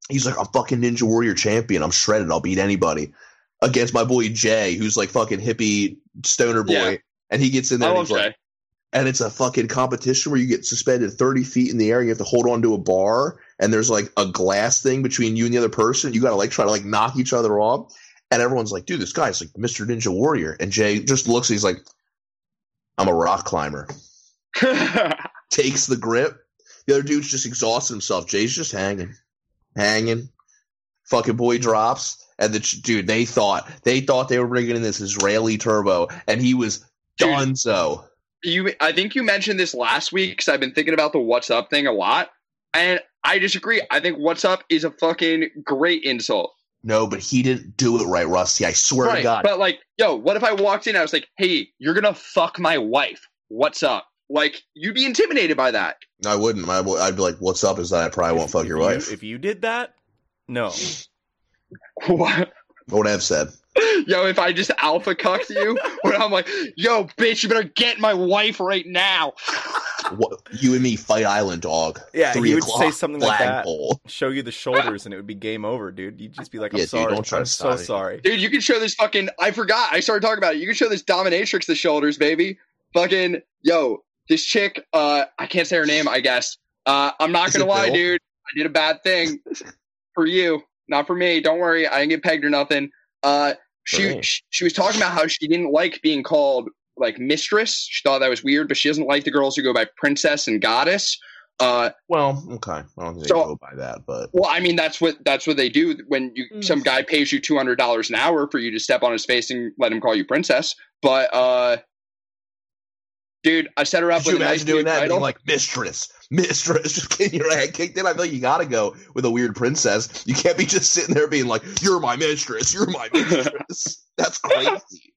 He's like, I'm fucking Ninja Warrior champion. I'm shredded. I'll beat anybody. Against my boy Jay, who's like fucking hippie stoner boy. Yeah. And he gets in there, oh, and, he's okay. like, and it's a fucking competition where you get suspended thirty feet in the air. And you have to hold on to a bar, and there's like a glass thing between you and the other person. You got to like try to like knock each other off. And everyone's like, dude, this guy's like Mister Ninja Warrior. And Jay just looks, and he's like, I'm a rock climber. Takes the grip. The other dude's just exhausted himself. Jay's just hanging, hanging. Fucking boy drops. And the dude, they thought, they thought they were bringing in this Israeli Turbo, and he was. Donzo. You, I think you mentioned this last week because I've been thinking about the What's Up thing a lot, and I disagree. I think What's Up is a fucking great insult. No, but he didn't do it right, Rusty. I swear right, to God. But like, yo, what if I walked in and I was like, hey, you're going to fuck my wife. What's up? Like, you'd be intimidated by that. I wouldn't. I w- I'd be like, what's up is that I probably if, won't fuck your you, wife. If you did that, no. What? What would I have said? Yo, if I just alpha cucked you, where I'm like, yo, bitch, you better get my wife right now. What, you and me, Fight Island, dog. Yeah, you would say something like that, bowl. Show you the shoulders, and it would be game over, dude. You'd just be like, I'm yeah, sorry. Dude, don't try I'm to so me. sorry. Dude, you can show this fucking – I forgot. I started talking about it. You can show this dominatrix the shoulders, baby. Fucking, yo, this chick, uh, I can't say her name, I guess. Uh, I'm not going to lie, Bill? dude. I did a bad thing for you. Not for me. Don't worry. I didn't get pegged or nothing. Uh, she, she she was talking about how she didn't like being called like mistress. She thought that was weird, but she doesn't like the girls who go by princess and goddess. Uh, well, okay, I don't think so, they go by that, but well, I mean that's what that's what they do when you mm. some guy pays you two hundred dollars an hour for you to step on his face and let him call you princess. But uh, dude, I set her up. Could with you a imagine nice doing that? Being like mistress. Mistress, just getting your head kicked in. I feel like you gotta go with a weird princess. You can't be just sitting there being like, "You're my mistress. You're my mistress." That's crazy.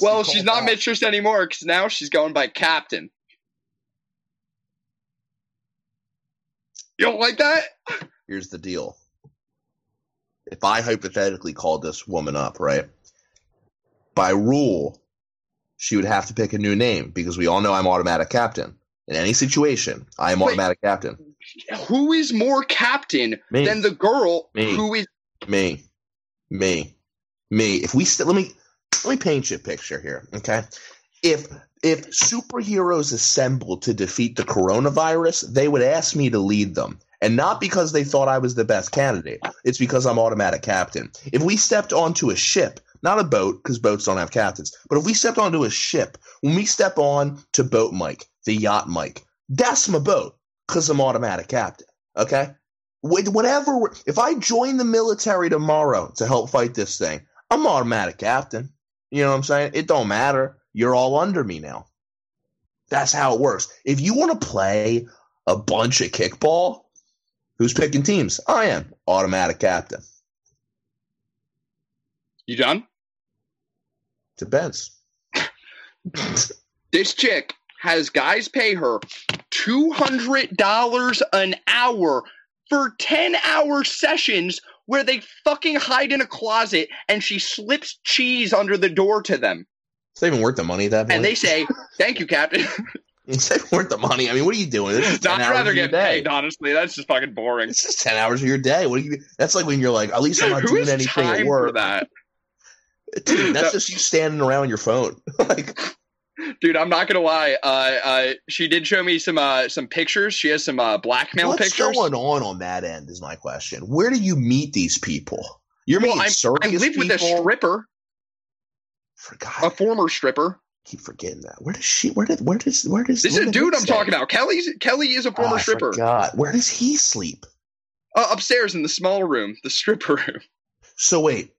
Well, she's not mistress anymore because now she's going by captain. You don't like that? Here's the deal: if I hypothetically called this woman up, right? By rule, she would have to pick a new name because we all know I'm automatic captain. In any situation, I am Wait, automatic captain. Who is more captain me. than the girl me. who is me, me, me? If we st- let me let me paint you a picture here, okay? If if superheroes assembled to defeat the coronavirus, they would ask me to lead them, and not because they thought I was the best candidate. It's because I'm automatic captain. If we stepped onto a ship. Not a boat, because boats don't have captains. But if we stepped onto a ship, when we step on to boat Mike, the yacht Mike, that's my boat, because I'm automatic captain, okay? Whatever, if I join the military tomorrow to help fight this thing, I'm automatic captain. You know what I'm saying? It don't matter. You're all under me now. That's how it works. If you want to play a bunch of kickball, who's picking teams? I am automatic captain. You done? Depends. This chick has guys pay her two hundred dollars an hour for ten-hour sessions where they fucking hide in a closet and she slips cheese under the door to them. It's not even worth the money at that point. And they say, thank you, Captain. It's not worth the money. I mean, what are you doing? I'd rather get paid, honestly. That's just fucking boring. It's just ten hours of your day. What do you? That's like when you're like, at least I'm not doing anything at work. Who has time for that? Dude, that's no. just you standing around your phone. Like, dude, I'm not gonna lie. Uh, uh, she did show me some uh, some pictures. She has some uh, blackmail What's pictures. What's going on on that end is my question. Where do you meet these people? You're well, meeting circus people. I live with a stripper. Forgot a former stripper. I keep forgetting that. Where does she? Where did? Where does? Where does? This is a dude I'm stay? talking about. Kelly's Kelly is a former oh, I stripper. God, where does he sleep? Uh, upstairs in the small room, the stripper room. So wait.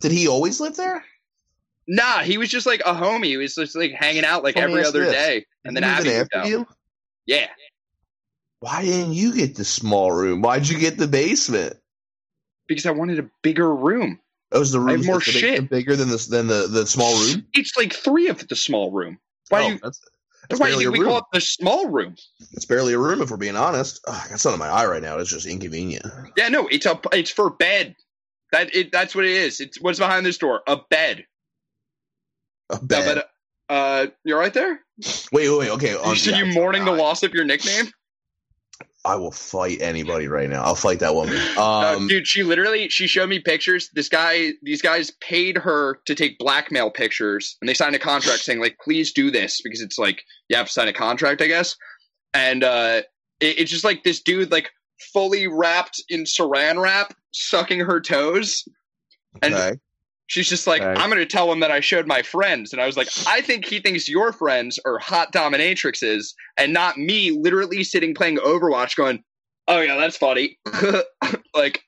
Did he always live there? Nah, he was just like a homie. He was just like hanging out like Funny every other this. day. And then Abby after down. you? Yeah. Why didn't you get the small room? Why'd you get the basement? Because I wanted a bigger room. Oh, is the room more shit. bigger than the, than the, the small room? It's like three of the small room. Why oh, you, that's, that's why you, we room. call it the small room. It's barely a room if we're being honest. Oh, that's not in my eye right now. It's just inconvenient. Yeah, no, it's a, it's for bed. That it that's what it is. It's what's behind this door. A bed. A bed. No, but, uh, you're right there. Wait, wait, wait. Okay. Um, so yeah, you mourning the loss of your nickname? I will fight anybody right now. I'll fight that woman. Um, no, dude, she literally she showed me pictures. This guy, these guys paid her to take blackmail pictures, and they signed a contract saying like, "Please do this," because it's like you have to sign a contract, I guess. And uh, it, it's just like this dude, like fully wrapped in saran wrap. Sucking her toes, and okay. she's just like, okay. I'm gonna tell him that I showed my friends, and I was like, I think he thinks your friends are hot dominatrixes and not me literally sitting playing Overwatch going, oh yeah, that's funny. Like,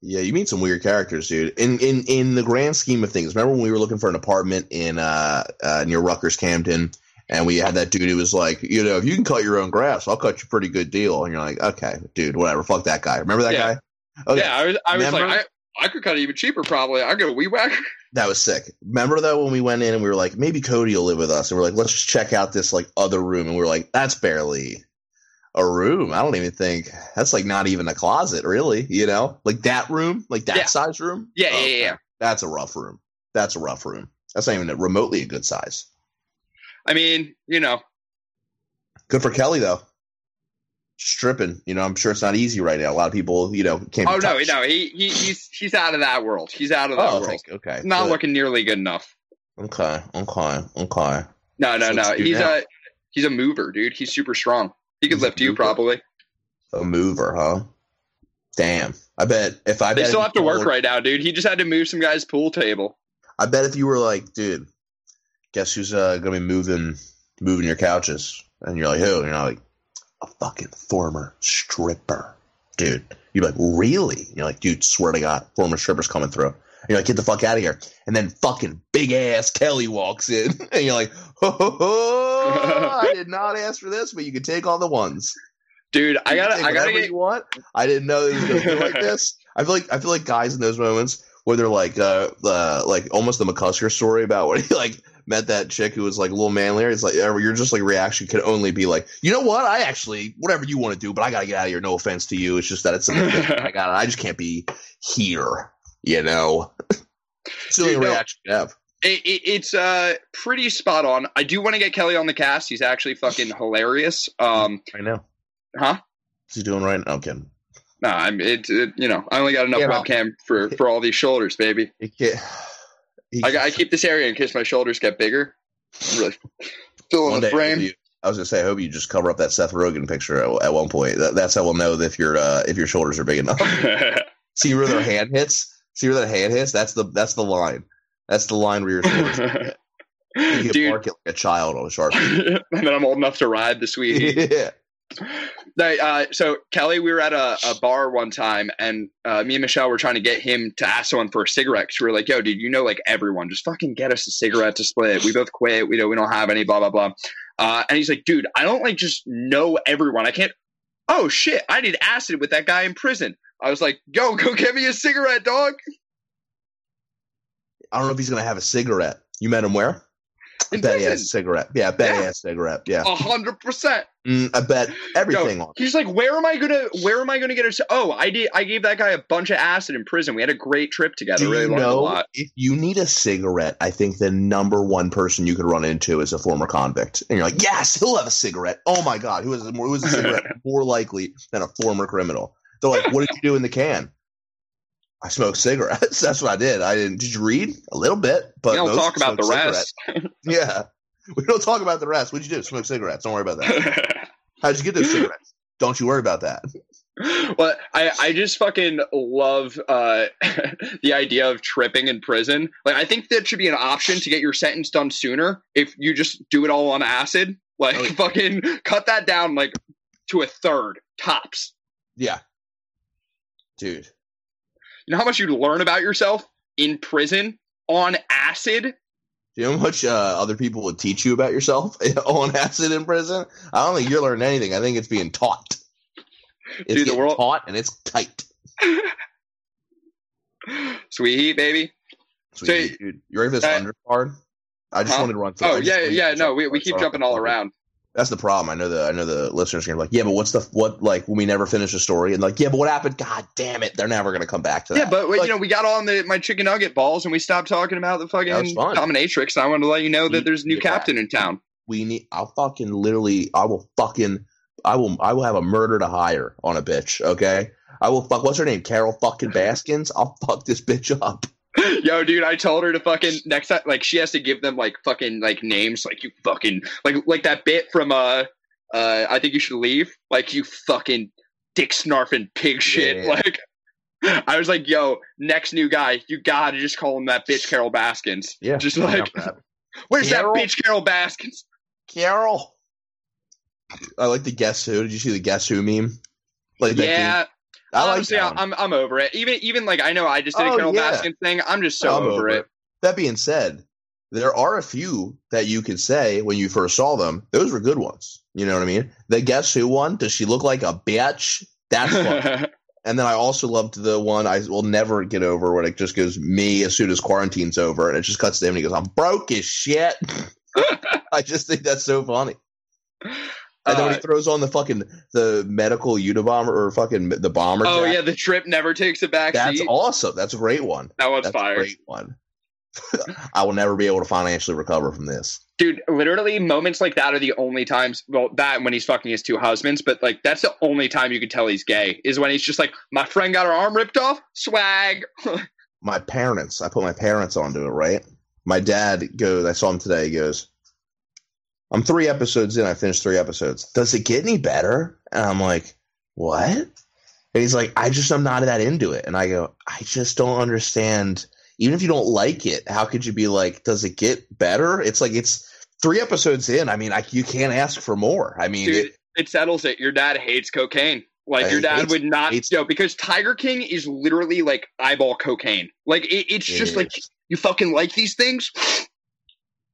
yeah, you meet some weird characters, dude. In in in the grand scheme of things, remember when we were looking for an apartment in uh, uh near Rutgers, Camden, and we had that dude who was like, you know, if you can cut your own grass, I'll cut you a pretty good deal, and you're like, okay dude, whatever, fuck that guy. Remember that yeah. guy? Okay. Yeah, I was. I was Remember? like, I, I could cut it even cheaper, probably. I go a wee whacker. That was sick. Remember, though, when we went in and we were like, maybe Cody will live with us. And we're like, let's just check out this like other room. And we were like, that's barely a room. I don't even think that's like not even a closet, really. You know, like that room, like that yeah. size room. Yeah, oh, yeah, yeah. That's a rough room. That's a rough room. That's not even a, remotely a good size. I mean, you know. Good for Kelly, though. Stripping, you know, I'm sure it's not easy right now. A lot of people, you know, can't. Oh no, no, he, he he's he's out of that world. He's out of that oh, world. Okay, not good. Looking nearly good enough. Okay, okay, okay. No, no, so no. He's now. a he's a mover, dude. He's super strong. He could he's lift you probably. A mover, huh? Damn, I bet if I they bet still have to work like, right now, dude. He just had to move some guy's pool table. I bet if you were like, dude, guess who's uh, gonna be moving moving your couches, and you're like, who? And you're like. A fucking former stripper, dude. You're like, really? You're like, dude, swear to God, former stripper's coming through. And you're like, get the fuck out of here. And then fucking big ass Kelly walks in, and you're like, ho, ho, ho, I did not ask for this, but you can take all the ones, dude. You I gotta, I gotta get. You want? I didn't know it was gonna be like this. I feel like, I feel like guys in those moments where they're like, uh, uh like almost the McCusker story about when he like. Met that chick who was like a little manlier. It's like your just like reaction could only be like, you know what? I actually whatever you want to do, but I gotta get out of here. No offense to you. It's just that it's something that I got. I just can't be here. You know, silly you know, reaction to have. It, it, it's uh pretty spot on. I do want to get Kelly on the cast. He's actually fucking hilarious. Um, I know. Huh? What's he doing right now, Ken? Nah, I'm. It, it. You know, I only got enough yeah, webcam for for all these shoulders, baby. It can't. I, I keep this area in case my shoulders get bigger. I'm really filling the frame. You, I was gonna say, I hope you just cover up that Seth Rogen picture at, at one point. That, that's how we'll know if your uh, if your shoulders are big enough. See where their hand hits. See where that hand hits. That's the that's the line. That's the line where your shoulders are big. You can mark it like a child on a Sharpie. And then I'm old enough to ride the Sweetie. Yeah. Uh, so Kelly, we were at a, a bar one time, and uh, me and Michelle were trying to get him to ask someone for a cigarette. Cause we were like, "Yo, dude, you know, like everyone, just fucking get us a cigarette to split. We both quit. We don't, we don't have any. Blah blah blah." Uh, and he's like, "Dude, I don't like just know everyone. I can't. Oh shit, I did acid with that guy in prison." I was like, "Yo, go get me a cigarette, dog." I don't know if he's gonna have a cigarette. You met him where? I bet he has a cigarette. Yeah, I bet yeah. he has a cigarette. Yeah, a hundred percent. I bet everything. Yo, on he's like, where am I gonna? Where am I gonna get a? Oh, I did. I gave that guy a bunch of acid in prison. We had a great trip together. Do really you know, a lot. If you need a cigarette, I think the number one person you could run into is a former convict, and you're like, yes, he'll have a cigarette. Oh my god, who is more? Who is a cigarette more likely than a former criminal? They're like, what did you do in the can? I smoked cigarettes. That's what I did. I didn't. Did you read? A little bit, but we don't talk about the rest. Yeah, we don't talk about the rest. What'd you do? Smoke cigarettes. Don't worry about that. How'd you get those cigarettes? Don't you worry about that. Well, I, I just fucking love uh, the idea of tripping in prison. Like, I think that should be an option to get your sentence done sooner if you just do it all on acid. Like, oh, yeah. Fucking cut that down like to a third tops. Yeah, dude. You know how much you learn about yourself in prison on acid? Do you know how much uh, other people would teach you about yourself on acid in prison? I don't think you're learning anything. I think it's being taught. It's Dude, the world- taught and it's tight. Sweet heat, baby. Sweet so, heat, dude. You ready for this uh, undercard? I just huh? wanted to run through. Oh, yeah, yeah. No, we, we keep jumping all around. That's the problem. I know the I know the listeners are gonna be like, yeah, but what's the what like when we never finish the story and like, yeah, but what happened? God damn it, they're never gonna come back to that. Yeah, but like, you know, we got on the my chicken nugget balls and we stopped talking about the fucking dominatrix, and I wanted to let you know that we, there's a new captain that. in town. We need I'll fucking literally I will fucking I will I will have a murder to hire on a bitch, okay? I will fuck what's her name? Carol fucking Baskins? I'll fuck this bitch up. Yo, dude, I told her to fucking next time, like, she has to give them, like, fucking, like, names, like, you fucking, like, like that bit from, uh, uh, I Think You Should Leave, like, you fucking dick snarfing pig shit, yeah. Like, I was like, yo, next new guy, you gotta just call him that bitch Carol Baskins. Yeah. Just like, where's Carol? That bitch Carol Baskins? Carol. I like the Guess Who. Did you see the Guess Who meme? Like that yeah. Thing? I Honestly, like I'm I'm over it. Even even like I know I just did a oh, Carol yeah. Baskin thing. I'm just so I'm over, over it. it. That being said, there are a few that you could say when you first saw them. Those were good ones. You know what I mean? The Guess Who one. Does she look like a bitch? That's funny. And then I also loved the one I will never get over when it just goes me as soon as quarantine's over, and it just cuts to him and he goes, "I'm broke as shit." I just think that's so funny. And then when he throws on the fucking the medical Unabomber or fucking the bomber. Oh jacket. Yeah, the trip never takes a back That's seat. Awesome. That's a great one. That one's That's fire. A great one. I will never be able to financially recover from this. Dude, literally moments like that are the only times – well, that and when he's fucking his two husbands, but like that's the only time you can tell he's gay is when he's just like, my friend got her arm ripped off, swag. My parents – I put my parents onto it, right? My dad goes – I saw him today. He goes, I'm three episodes in. I finished three episodes. Does it get any better? And I'm like, what? And he's like, I just – I'm not that into it. And I go, I just don't understand – even if you don't like it, how could you be like, does it get better? It's like it's three episodes in. I mean, I, you can't ask for more. I mean, Dude, it, it settles it. Your dad hates cocaine. Like I your dad hates, would not – you know, because Tiger King is literally like eyeball cocaine. Like it, it's it just is. Like you fucking like these things.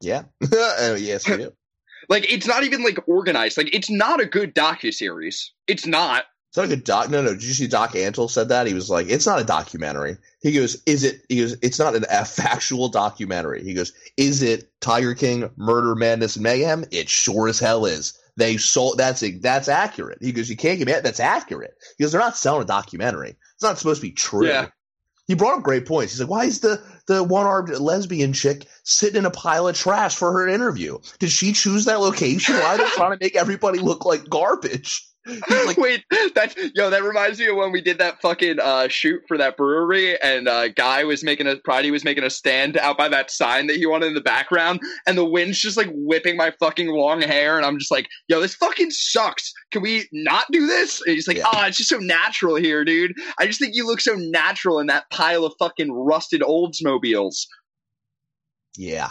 Yeah. uh, yes, I do. Like it's not even like organized. Like it's not a good docuseries. It's not. It's not a good doc. No, no. Did you see Doc Antle said that? He was like, it's not a documentary. He goes, is it? He goes, it's not an, a factual documentary. He goes, is it Tiger King, Murder, Madness, and Mayhem? It sure as hell is. They sold. That's that's accurate. He goes, you can't get mad. That's accurate. He goes, they're not selling a documentary. It's not supposed to be true. Yeah. He brought up great points. He's like, why is the, the one-armed lesbian chick sitting in a pile of trash for her interview? Did she choose that location? Why are they trying to make everybody look like garbage? Like, wait, that's yo. That reminds me of when we did that fucking uh, shoot for that brewery, and uh, guy was making a Pride was making a stand out by that sign that he wanted in the background, and the wind's just like whipping my fucking long hair, and I'm just like, yo, this fucking sucks. Can we not do this? And he's like, yeah. Oh, it's just so natural here, dude. I just think you look so natural in that pile of fucking rusted Oldsmobiles. Yeah.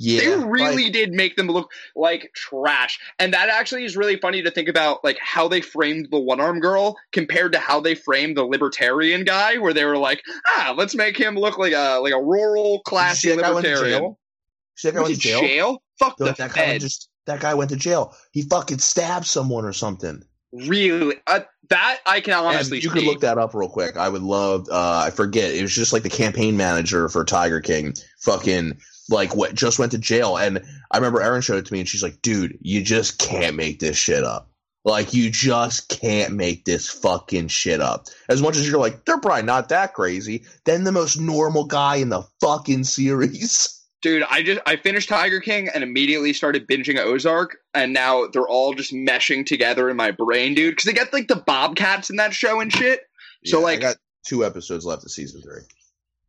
Yeah, they really like, did make them look like trash. And that actually is really funny to think about, like how they framed the one-armed girl compared to how they framed the libertarian guy, where they were like, ah, let's make him look like a like a rural, classy libertarian. That guy went to jail? jail? Fuck the Fed. That guy went to jail. He fucking stabbed someone or something. Really? Uh, that I can honestly. And you see. Could look that up real quick. I would love. Uh, I forget. It was just like the campaign manager for Tiger King. Fucking. Like what just went to jail, and I remember Erin showed it to me, and she's like, "Dude, you just can't make this shit up. Like, you just can't make this fucking shit up." As much as you're like, they're probably not that crazy. Then the most normal guy in the fucking series, dude. I just I finished Tiger King and immediately started binging Ozark, and now they're all just meshing together in my brain, dude. Because they got like the Bobcats in that show and shit. Yeah, so like, I got two episodes left of season three.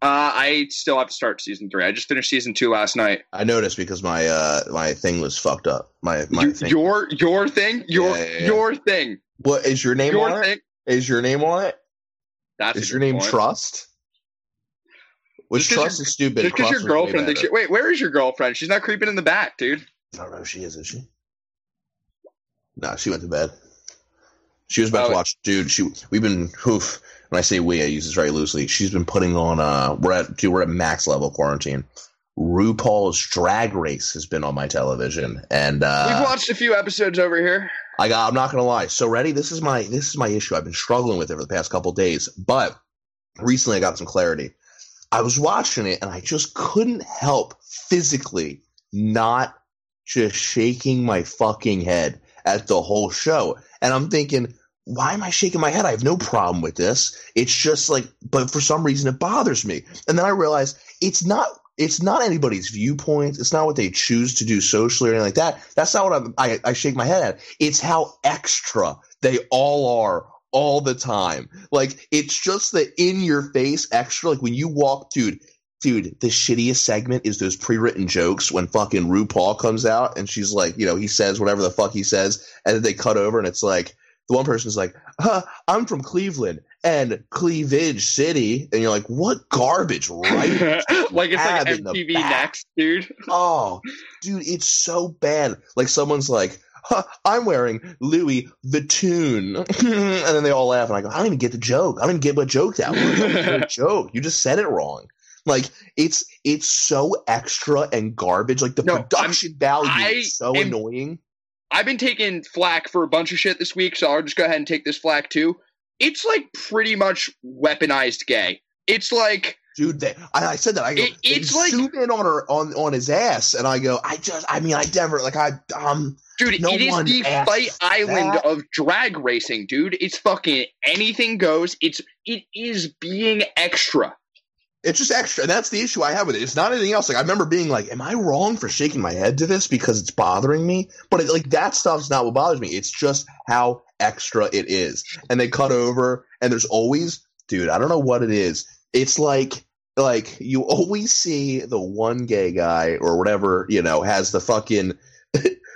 Uh, I still have to start season three. I just finished season two last night. I noticed because my uh my thing was fucked up. My my you, thing. Your your thing. Your yeah, yeah, yeah. your thing. What is your name your on thing. it? Is your name on it? That's is your name point. Trust? Which trust is stupid. Just because your girlfriend thinks she, wait, where is your girlfriend? She's not creeping in the back, dude. I don't know if she is. Is she? No, nah, she went to bed. She was about oh, to watch, dude. She we've been oof. When I say we, I use this very loosely. She's been putting on uh, – we're at dude, we're at max level quarantine. RuPaul's Drag Race has been on my television, and uh, we've watched a few episodes over here. I got. I'm not gonna lie. So ready. This is my this is my issue. I've been struggling with it for the past couple days, but recently I got some clarity. I was watching it, and I just couldn't help physically not just shaking my fucking head at the whole show, and I'm thinking. Why am I shaking my head? I have no problem with this. It's just like, but for some reason it bothers me. And then I realized it's not, it's not anybody's viewpoint. It's not what they choose to do socially or anything like that. That's not what I'm, I, I shake my head at. It's how extra they all are all the time. Like it's just the in your face extra. Like when you walk, dude, dude, the shittiest segment is those pre-written jokes when fucking RuPaul comes out and she's like, you know, he says whatever the fuck he says, and then they cut over and it's like, the one person's like, huh, I'm from Cleveland and Cleavage City. And you're like, what garbage, right? Like it's like M T V Next, dude. Oh, dude, it's so bad. Like someone's like, huh, I'm wearing Louis Vuitton. And then they all laugh. And I go, I don't even get the joke. I don't even get what joke that was. A joke. You just said it wrong. Like it's it's so extra and garbage. Like the no, production I'm, value I is so am- annoying. I've been taking flack for a bunch of shit this week, so I'll just go ahead and take this flack too. it's like pretty much weaponized gay. It's like, dude, they, I, I said that. I go, it, it's like zoom in on her on, on his ass, and I go, I just, I mean, I never like I um. Dude, no it is the Fight Island that. of drag racing, dude. It's fucking anything goes. It's it is being extra. It's just extra, and that's the issue I have with it. It's not anything else. Like I remember being like, "Am I wrong for shaking my head to this because it's bothering me?" But it, like that stuff's not what bothers me. It's just how extra it is, and they cut over, and there's always, dude. I don't know what it is. It's like, like you always see the one gay guy or whatever, you know, has the fucking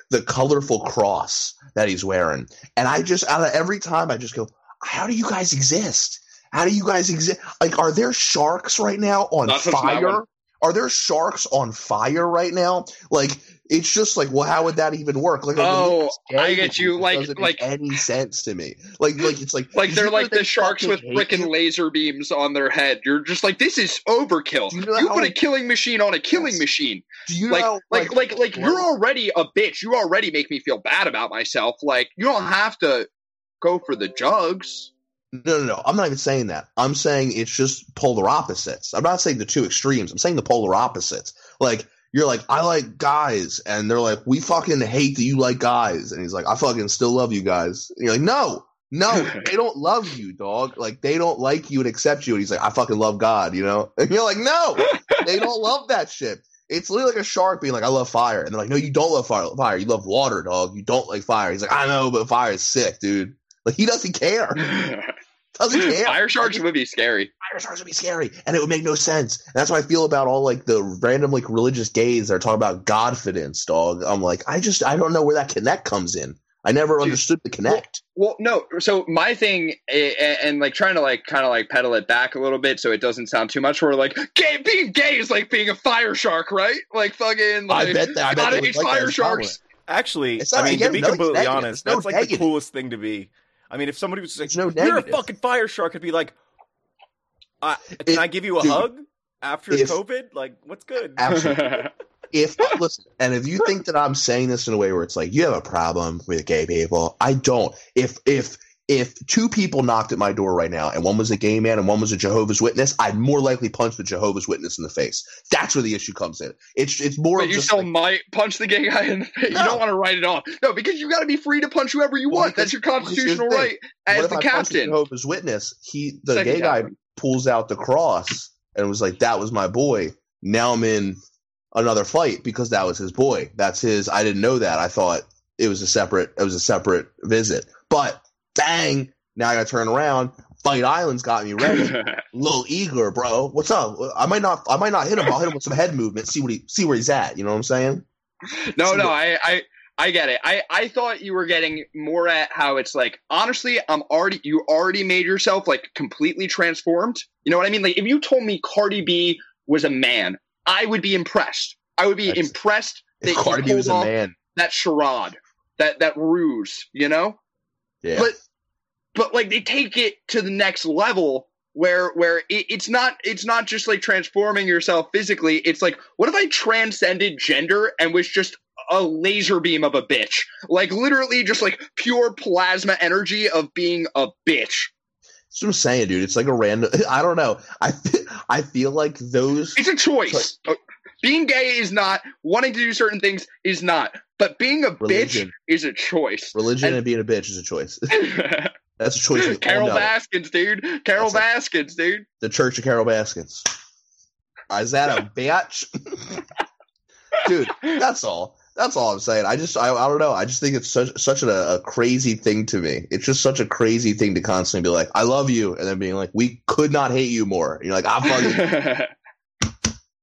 the colorful cross that he's wearing, and I just out of every time I just go, "How do you guys exist?" How do you guys exist? Like, are there sharks right now on Not fire? Are there sharks on fire right now? Like, it's just like, well, how would that even work? Like, oh, I get you. Like, doesn't like make any sense to me. Like, like it's like like they're like they the sharks with freaking laser beams on their head. You're just like, this is overkill. You, know you put like, a killing machine on a killing yes. machine. Do you like, know? Like, like, like, like you're already a bitch. You already make me feel bad about myself. Like, you don't have to go for the jugs. No, no, no. I'm not even saying that. I'm saying it's just polar opposites. I'm not saying the two extremes. I'm saying the polar opposites. Like, you're like, I like guys. And they're like, we fucking hate that you like guys. And he's like, I fucking still love you guys. And you're like, no, no, they don't love you, dog. Like, they don't like you and accept you. And he's like, I fucking love God, you know? And you're like, no, they don't love that shit. It's literally like a shark being like, I love fire. And they're like, no, you don't love fire. Fire. You love water, dog. You don't like fire. He's like, I know, but fire is sick, dude. Like, he doesn't care. Doesn't care. Fire sharks would be scary. Fire sharks would be scary, and it would make no sense. And that's why I feel about all like the random like religious gays that are talking about Godfidence, dog. I'm like, I just I don't know where that connect comes in. I never Dude, understood the connect. Well, well, no. So my thing, and, and like trying to like kind of like pedal it back a little bit so it doesn't sound too much. We're like, gay, being gay is like being a fire shark, right? Like fucking. Like, I bet that. I bet that like fire sharks. Actually, it's not, I mean, again, to be no, completely honest, no that's like negative. The coolest thing to be. I mean, if somebody was like, no "You're a fucking fire shark," I'd be like, I, "Can if, I give you a dude, hug after if, COVID? Like, what's good?" Absolutely. If listen, and if you think that I'm saying this in a way where it's like you have a problem with gay people, I don't. If if if two people knocked at my door right now, and one was a gay man and one was a Jehovah's Witness, I'd more likely punch the Jehovah's Witness in the face. That's where the issue comes in. It's it's more. But of you just still like, might punch the gay guy in the face. No. You don't want to write it off, no, because you got to be free to punch whoever you well, want. That's your constitutional right as what if the I captain. The Jehovah's Witness, he the Second gay captain. guy pulls out the cross and was like, "That was my boy." Now I'm in another fight because that was his boy. That's his. I didn't know that. I thought it was a separate. It was a separate visit, but. Dang, now I gotta turn around. Fight Island's got me ready. Little eager, bro. What's up? I might not I might not hit him. I'll hit him with some head movement, see what he see where he's at. You know what I'm saying? No, see no, I, I I get it. I, I thought you were getting more at how it's like, honestly, I'm already you already made yourself like completely transformed. You know what I mean? Like if you told me Cardi B was a man, I would be impressed. I would be That's, impressed that Cardi B was a man. That charade, that that ruse, you know? Yeah. But but like they take it to the next level where where it, it's not it's not just like transforming yourself physically. It's like, what if I transcended gender and was just a laser beam of a bitch? Like literally just like pure plasma energy of being a bitch. That's what I'm saying, dude. It's like a random – I don't know. I, I feel like those – It's a choice. Like, being gay is not. Wanting to do certain things is not. But being a religion. bitch is a choice. Religion and, and being a bitch is a choice. That's a choice. Carol Baskins, dude. Carol That's Baskins, like, dude. The Church of Carol Baskins. Is that a bitch? Dude, that's all. That's all I'm saying. I just, I, I don't know. I just think it's such such a, a crazy thing to me. It's just such a crazy thing to constantly be like, I love you. And then being like, we could not hate you more. And you're like, I'm fucking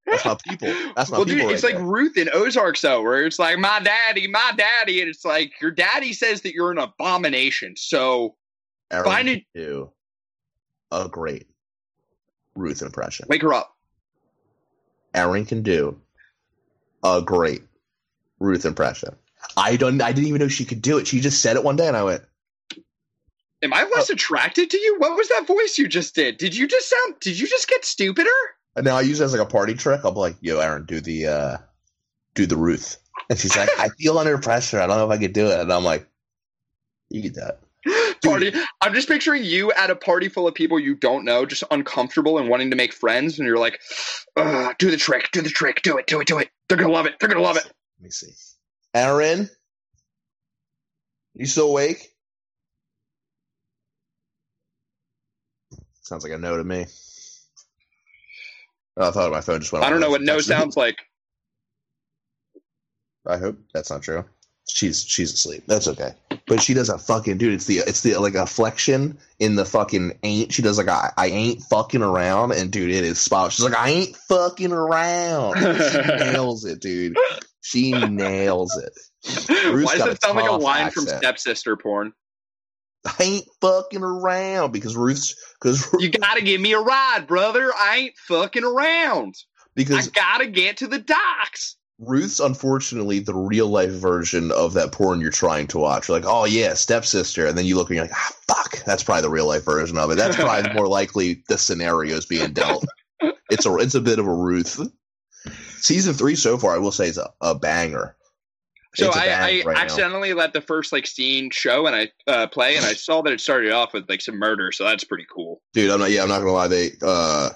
That's my people. That's my well, people. Dude, right it's there. Like Ruth in Ozark, though, where it's like, my daddy, my daddy. And it's like, your daddy says that you're an abomination. So Errol find it. Do a great Ruth impression. Wake her up. Aaron can do a great Ruth impression. I don't. I didn't even know she could do it. She just said it one day, and I went, "Am I less oh. attracted to you? What was that voice you just did? Did you just sound? Did you just get stupider?" And now I use it as like a party trick. I'm like, "Yo, Aaron, do the uh, do the Ruth," and she's like, "I feel under pressure. I don't know if I could do it." And I'm like, "You get that." Dude, party. I'm just picturing you at a party full of people you don't know, just uncomfortable and wanting to make friends, and you're like, do the trick, do the trick, do it, do it, do it. They're gonna love it. They're gonna love it. Let me see. Aaron, you still awake? Sounds like a no to me. Oh, I thought my phone just went off. I don't know what no sounds like. I hope that's not true. She's she's asleep. That's okay. But she does a fucking dude. It's the it's the like a flexion in the fucking ain't. She does like I, I ain't fucking around, and dude, it is spot. She's like I ain't fucking around. She nails it, dude. She nails it. Bruce Why does it sound like a line accent. From stepsister porn? I ain't fucking around because Ruth's because you gotta give me a ride, brother. I ain't fucking around because I gotta get to the docks. Ruth's unfortunately the real life version of that porn you're trying to watch. You're like, oh yeah, stepsister, and then you look and you're like, ah, fuck, that's probably the real life version of it. That's probably more likely the scenario's being dealt. It's a it's a bit of a Ruth. Season three so far, I will say, is a, a banger. So I, I right accidentally now. let the first like scene show and I uh, play, and I saw that it started off with like some murder, so that's pretty cool. Dude, I'm not. Yeah, I'm not gonna lie. They uh,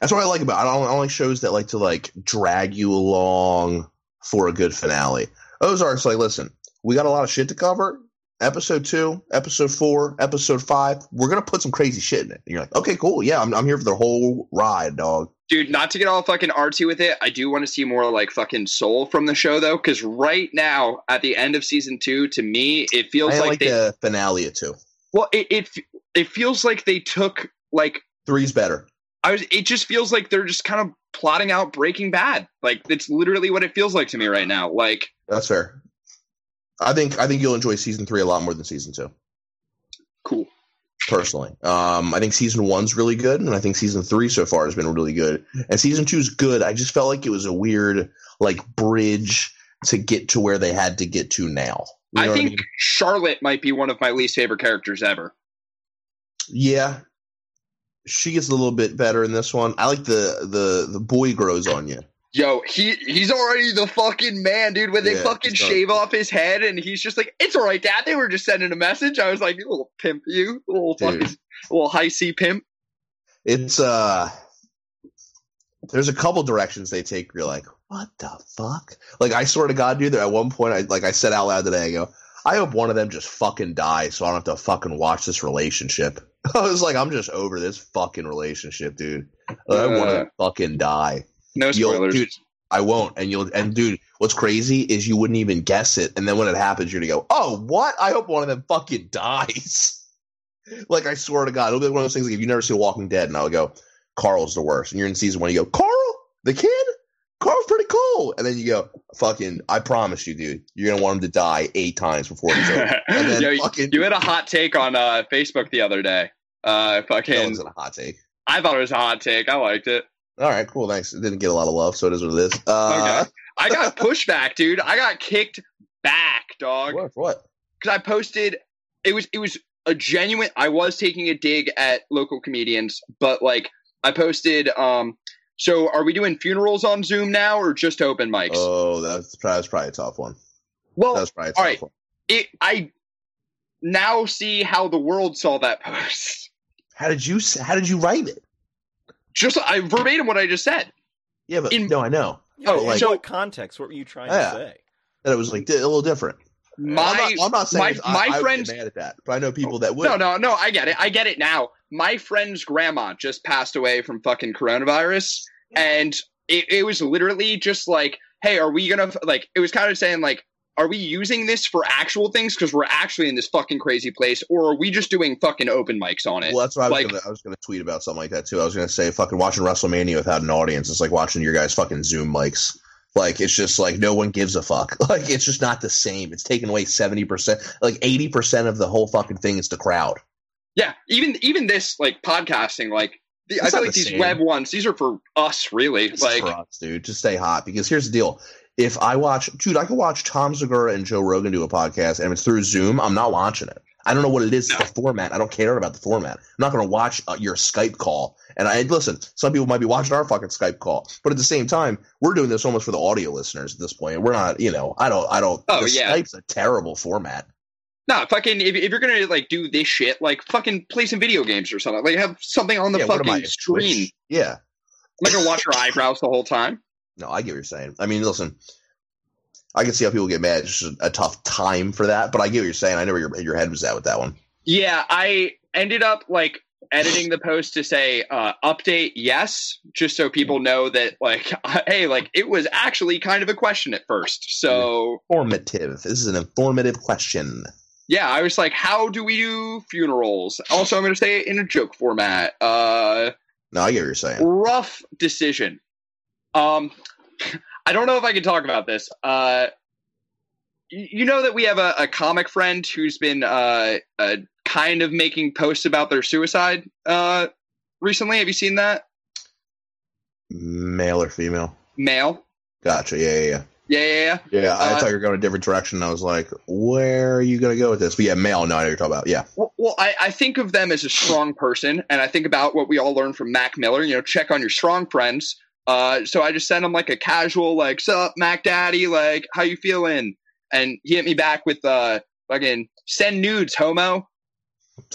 that's what I like about. It. I don't, I don't like shows that like to like drag you along for a good finale. Ozark's like, listen, we got a lot of shit to cover. Episode two, episode four, episode five. We're gonna put some crazy shit in it. And you're like, okay, cool. Yeah, I'm I'm here for the whole ride, dog. Dude, not to get all fucking artsy with it, I do want to see more like fucking soul from the show though, because right now at the end of season two, to me, it feels I like, like they, the finale of two. Well, it, it it feels like they took like three's better. I was. It just feels like they're just kind of plotting out Breaking Bad. Like that's literally what it feels like to me right now. Like that's fair. I think I think you'll enjoy season three a lot more than season two. Cool. Personally, um, I think season one's really good, and I think season three so far has been really good. And season two's good. I just felt like it was a weird like bridge to get to where they had to get to now. You know I think I mean? Charlotte might be one of my least favorite characters ever. Yeah, she gets a little bit better in this one. I like the the the boy grows on you. Yo, he he's already the fucking man, dude. When they yeah, fucking shave off his head, and he's just like, "It's all right, Dad. They were just sending a message." I was like, "You little pimp, you little dude. fucking little high C pimp." It's uh, there's a couple directions they take. You're like, "What the fuck?" Like, I swear to God, dude. There at one point, I like I said out loud today, I go, "I hope one of them just fucking dies, so I don't have to fucking watch this relationship." I was like, "I'm just over this fucking relationship, dude. I want to fucking die." No spoilers. Dude, I won't. And you'll and dude, what's crazy is you wouldn't even guess it. And then when it happens, you're gonna go, oh, what? I hope one of them fucking dies. Like I swear to God, it'll be like one of those things like if you never see Walking Dead, and I'll go, Carl's the worst. And you're in season one, you go, Carl, the kid? Carl's pretty cool. And then you go, fucking, I promise you, dude, you're gonna want him to die eight times before it's over. And then Yo, fucking you had a hot take on uh, Facebook the other day. Uh fucking that wasn't a hot take. I thought it was a hot take. I liked it. All right, cool, thanks. It didn't get a lot of love, so it is what it is. Uh, okay. I got pushback, dude. I got kicked back, dog. What? For what? Because I posted – it was it was a genuine – I was taking a dig at local comedians, but, like, I posted um, – so are we doing funerals on Zoom now or just open mics? Oh, that's, that's probably a tough one. Well, that's probably a tough all right. one. It, I now see how the world saw that post. How did you how did you write it? Just I verbatim what I just said. Yeah, but in, no, I know. Yeah, oh, like, so what context? What were you trying yeah, to say? That it was like a little different. My, I'm, not, I'm not saying my, my I, friends I would get mad at that, but I know people oh, that would. No, no, no. I get it. I get it now. My friend's grandma just passed away from fucking coronavirus, and it, it was literally just like, "Hey, are we gonna like?" It was kind of saying like, "Are we using this for actual things? Because we're actually in this fucking crazy place, or are we just doing fucking open mics on it?" Well, that's what I was like, gonna, I was going to tweet about something like that too. I was going to say, "Fucking watching WrestleMania without an audience is like watching your guys' fucking Zoom mics. Like it's just like no one gives a fuck. Like it's just not the same. It's taken away seventy percent, like eighty percent of the whole fucking thing is the crowd." Yeah, even even this like podcasting, like the, I feel like the these same. web ones, these are for us really. This like, is for us, dude, just stay hot because here's the deal. If I watch – dude, I can watch Tom Segura and Joe Rogan do a podcast, and if it's through Zoom, I'm not watching it. I don't know what it is. It's the format. I don't care about the format. I'm not going to watch uh, your Skype call. And I listen, some people might be watching our fucking Skype call. But at the same time, we're doing this almost for the audio listeners at this point. We're not – you know, I don't – I don't. Oh, the yeah. Skype's a terrible format. No, fucking, if, if you're gonna, like, do this shit, like, fucking play some video games or something. Like, have something on the yeah, fucking screen. Which, yeah. I'm not gonna watch your eyebrows the whole time. No, I get what you're saying. I mean, listen, I can see how people get mad. It's just a tough time for that, but I get what you're saying. I know where your, your head was at with that one. Yeah, I ended up, like, editing the post to say, uh, update, yes, just so people know that, like, hey, like, it was actually kind of a question at first, so... Informative. This is an informative question. Yeah, I was like, how do we do funerals? Also, I'm going to say it in a joke format. Uh, no, I get what you're saying. Rough decision. Um, I don't know if I can talk about this. Uh, you know that we have a, a comic friend who's been uh, uh, kind of making posts about their suicide uh, recently? Have you seen that? Male or female? Male. Gotcha, yeah, yeah, yeah. Yeah, yeah, yeah. Yeah, I uh, thought you were going a different direction. I was like, where are you going to go with this? But yeah, male, no, I know what you're talking about. Yeah. Well, well I, I think of them as a strong person, and I think about what we all learned from Mac Miller, you know, check on your strong friends. Uh, so I just sent him, like, a casual, like, sup, Mac Daddy, like, how you feeling? And he hit me back with, uh, fucking, send nudes, homo.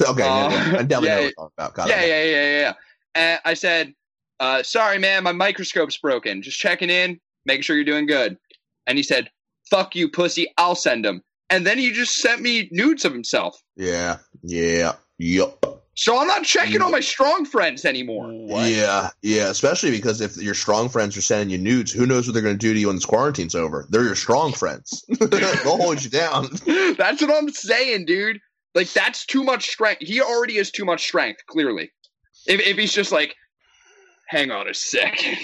Okay, uh, yeah, yeah. I definitely yeah, know what you're talking about. God, yeah, yeah, yeah, yeah, yeah. And I said, uh, sorry, man, my microscope's broken. Just checking in, making sure you're doing good. And he said, fuck you, pussy, I'll send him. And then he just sent me nudes of himself. Yeah, yeah, yup. So I'm not checking yep. on my strong friends anymore. What? Yeah, yeah, especially because if your strong friends are sending you nudes, who knows what they're going to do to you when this quarantine's over? They're your strong friends. They'll hold you down. That's what I'm saying, dude. Like, that's too much strength. He already has too much strength, clearly. If, if he's just like, hang on a second.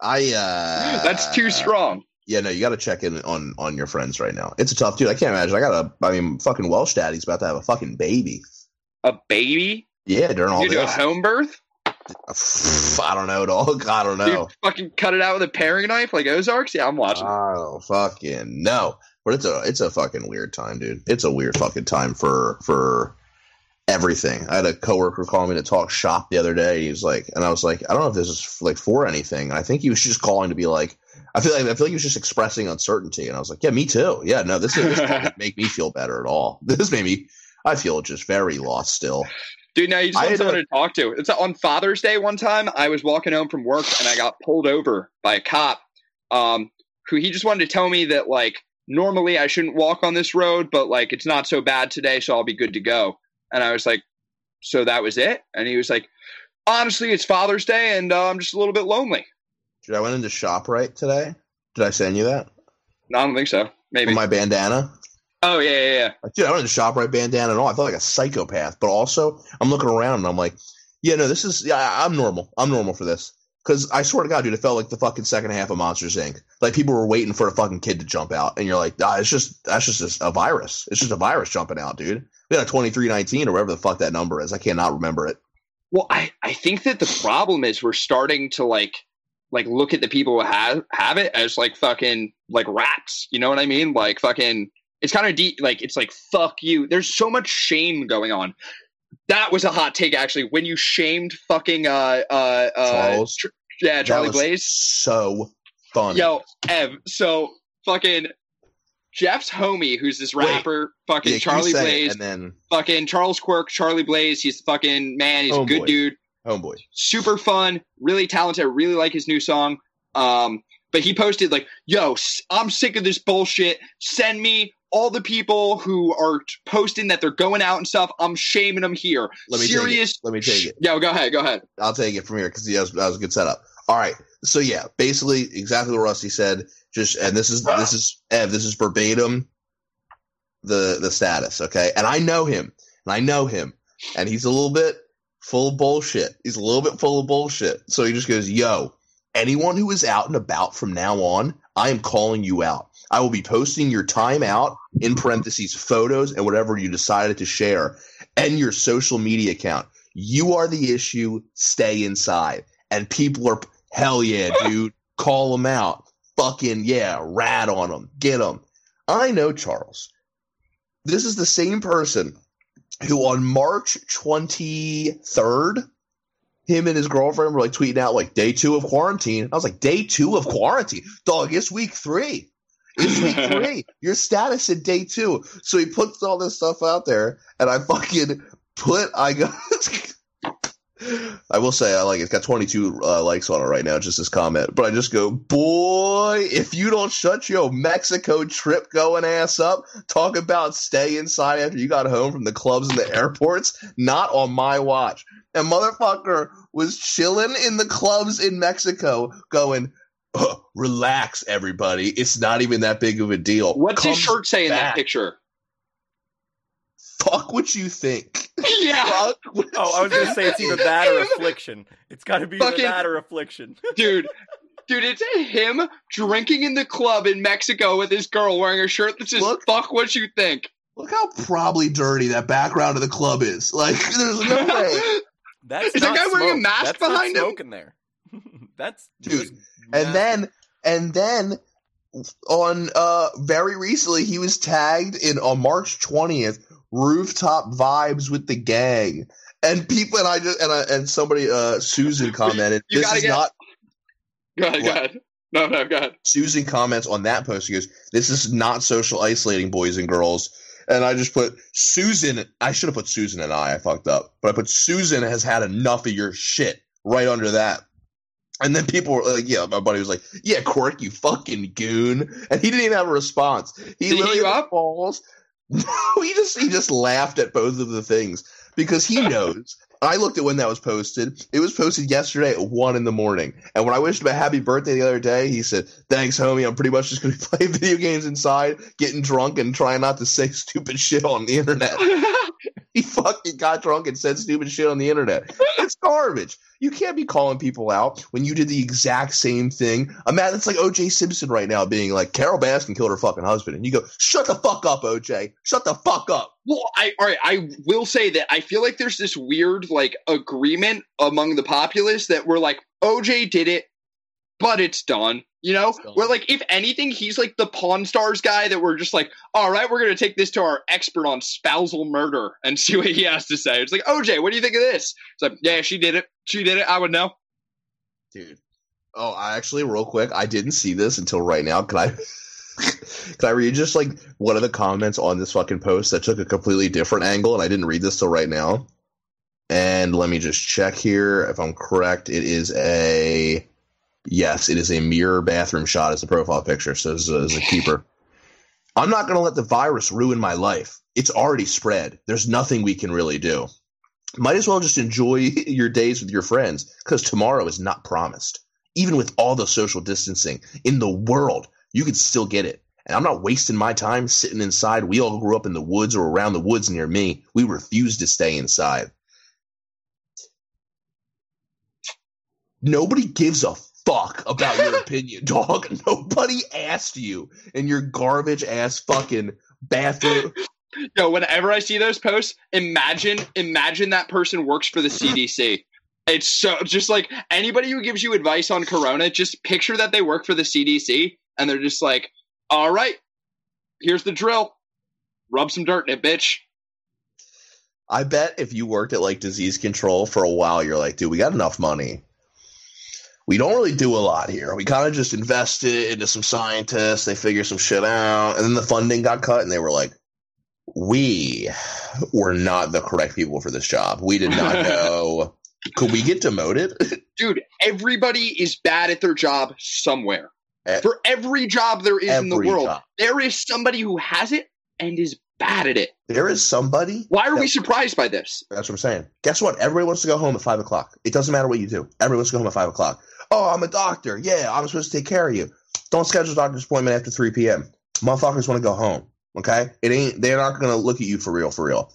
I, uh... That's too strong. Yeah, no, you got to check in on, on your friends right now. It's a tough dude. I can't imagine. I got a, I mean, fucking Welsh daddy's about to have a fucking baby. A baby? Yeah, during all this. You do a home birth? I don't know, dog. I don't know. Dude, fucking cut it out with a paring knife like Ozarks? Yeah, I'm watching. Oh, fucking no. But it's a it's a fucking weird time, dude. It's a weird fucking time for for everything. I had a coworker call me to talk shop the other day. He was like, and I was like, I don't know if this is like for anything. And I think he was just calling to be like, I feel like I feel like he was just expressing uncertainty. And I was like, yeah, me too. Yeah, no, this didn't make me feel better at all. This made me. I feel just very lost still. Dude, now you just want someone to talk to. It's on Father's Day one time, I was walking home from work and I got pulled over by a cop um, who he just wanted to tell me that, like, normally I shouldn't walk on this road, but, like, it's not so bad today, so I'll be good to go. And I was like, so that was it? And he was like, honestly, it's Father's Day and uh, I'm just a little bit lonely. Dude, I went into ShopRite today. Did I send you that? No, I don't think so. Maybe. With my bandana? Oh, yeah, yeah, yeah. Dude, I went to ShopRite bandana and all. I felt like a psychopath. But also, I'm looking around and I'm like, yeah, no, this is, yeah, I'm normal. I'm normal for this. Because I swear to God, dude, it felt like the fucking second half of Monsters, Incorporated. Like, people were waiting for a fucking kid to jump out. And you're like, ah, it's just, that's just a virus. It's just a virus jumping out, dude. We had a twenty-three nineteen or whatever the fuck that number is. I cannot remember it. Well, I, I think that the problem is we're starting to, like, like look at the people who have, have it as, like, fucking, like, rats. You know what I mean? Like, fucking... It's kind of deep, like, it's like, fuck you. There's so much shame going on. That was a hot take, actually, when you shamed fucking, uh, uh, uh, Charles. Tr- yeah, Charlie Blaze. So funny. Yo, Ev, so fucking Jeff's homie, who's this rapper, Wait, fucking yeah, Charlie Blaze, and then... fucking Charles Quirk, Charlie Blaze, he's the fucking man, he's Homeboy. a good dude. Homeboy. Super fun, really talented, I really like his new song. Um, but he posted, like, yo, I'm sick of this bullshit, send me all the people who are posting that they're going out and stuff, I'm shaming them here. Let me Serious. Take it. Let me take it. Yeah, go ahead. Go ahead. I'll take it from here because that, that was a good setup. All right. So yeah, basically exactly what Rusty said. Just and this is this is Ev. This is verbatim. The the status. Okay, and I know him, and I know him, and he's a little bit full of bullshit. He's a little bit full of bullshit. So he just goes, "Yo, anyone who is out and about from now on, I am calling you out. I will be posting your time out, in parentheses, photos, and whatever you decided to share, and your social media account. You are the issue. Stay inside." And people are, hell yeah, dude. Call them out. Fucking yeah. Rat on them. Get them. I know, Charles. This is the same person who on March twenty-third, him and his girlfriend were like tweeting out like, day two of quarantine. I was like, day two of quarantine? Dog, it's week three. It's day three. Your status in day two. So he puts all this stuff out there, and I fucking put. I got. I will say I like it. It's got twenty-two uh, likes on it right now, just this comment. But I just go, boy, if you don't shut your Mexico trip going ass up, talk about stay inside after you got home from the clubs and the airports, not on my watch. And motherfucker was chilling in the clubs in Mexico going, oh, relax, everybody. It's not even that big of a deal. What's Comes his shirt say in that picture? Fuck what you think. Yeah. Fuck what oh, I was going to say it's either that or affliction. It's got to be Fucking, either that or affliction. Dude, dude, it's him drinking in the club in Mexico with his girl wearing a shirt that says look, fuck what you think. Look how probably dirty that background of the club is. Like, there's no way. That's is that guy smoke. wearing a mask That's behind him? Smoke in there. That's dude. And then, and then on uh, very recently, he was tagged in on March twentieth. Rooftop vibes with the gang, and people, and I just and I, and somebody, uh, Susan commented. You this is get... not. Go ahead, go ahead. No, no, go ahead. Susan comments on that post. She goes, "This is not social isolating, boys and girls." And I just put Susan. I should have put Susan and I. I fucked up, but I put Susan has had enough of your shit right under that. And then people were like, "Yeah," my buddy was like, "Yeah, Quirk, you fucking goon," and he didn't even have a response. He Did literally he balls. No, he just he just laughed at both of the things because he knows. I looked at when that was posted. It was posted yesterday at one in the morning. And when I wished him a happy birthday the other day, he said, "Thanks, homie. I'm pretty much just going to play video games inside, getting drunk, and trying not to say stupid shit on the internet." He fucking got drunk and said stupid shit on the internet. It's garbage. You can't be calling people out when you did the exact same thing. I'm mad. It's like O J Simpson right now being like, Carol Baskin killed her fucking husband. And you go, shut the fuck up, O J. Shut the fuck up. Well, I, all right, I will say that I feel like there's this weird like agreement among the populace that we're like, O J did it, but it's done. You know, where like, if anything, he's like the Pawn Stars guy that we're just like, all right, we're going to take this to our expert on spousal murder and see what he has to say. It's like, O J, what do you think of this? It's like, yeah, she did it. She did it. I would know. Dude. Oh, I actually, real quick, I didn't see this until right now. Can I can I read just like one of the comments on this fucking post that took a completely different angle, and I didn't read this till right now. And let me just check here if I'm correct. It is a... Yes, it is a mirror bathroom shot as the profile picture, so as a, as a keeper. I'm not going to let the virus ruin my life. It's already spread. There's nothing we can really do. Might as well just enjoy your days with your friends, because tomorrow is not promised. Even with all the social distancing in the world, you could still get it. And I'm not wasting my time sitting inside. We all grew up in the woods or around the woods near me. We refuse to stay inside. Nobody gives a fuck about your opinion, dog. Nobody asked you in your garbage ass fucking bathroom. Yo, whenever I see those posts, imagine, imagine that person works for the C D C. It's so just like anybody who gives you advice on Corona, just picture that they work for the C D C and they're just like, all right, here's the drill. Rub some dirt in it, bitch. I bet if you worked at like disease control for a while, you're like, dude, we got enough money. We don't really do a lot here. We kind of just invested into some scientists. They figured some shit out. And then the funding got cut, and they were like, we were not the correct people for this job. We did not know. Could we get demoted? Dude, everybody is bad at their job somewhere. At, for every job there is in the world, job. There is somebody who has it and is bad at it. There is somebody. Why are that, we surprised by this? That's what I'm saying. Guess what? Everybody wants to go home at five o'clock. It doesn't matter what you do. Everybody wants to go home at five o'clock. Oh, I'm a doctor. Yeah, I'm supposed to take care of you. Don't schedule a doctor's appointment after three p.m. Motherfuckers want to go home, okay? It ain't. They're not going to look at you for real, for real.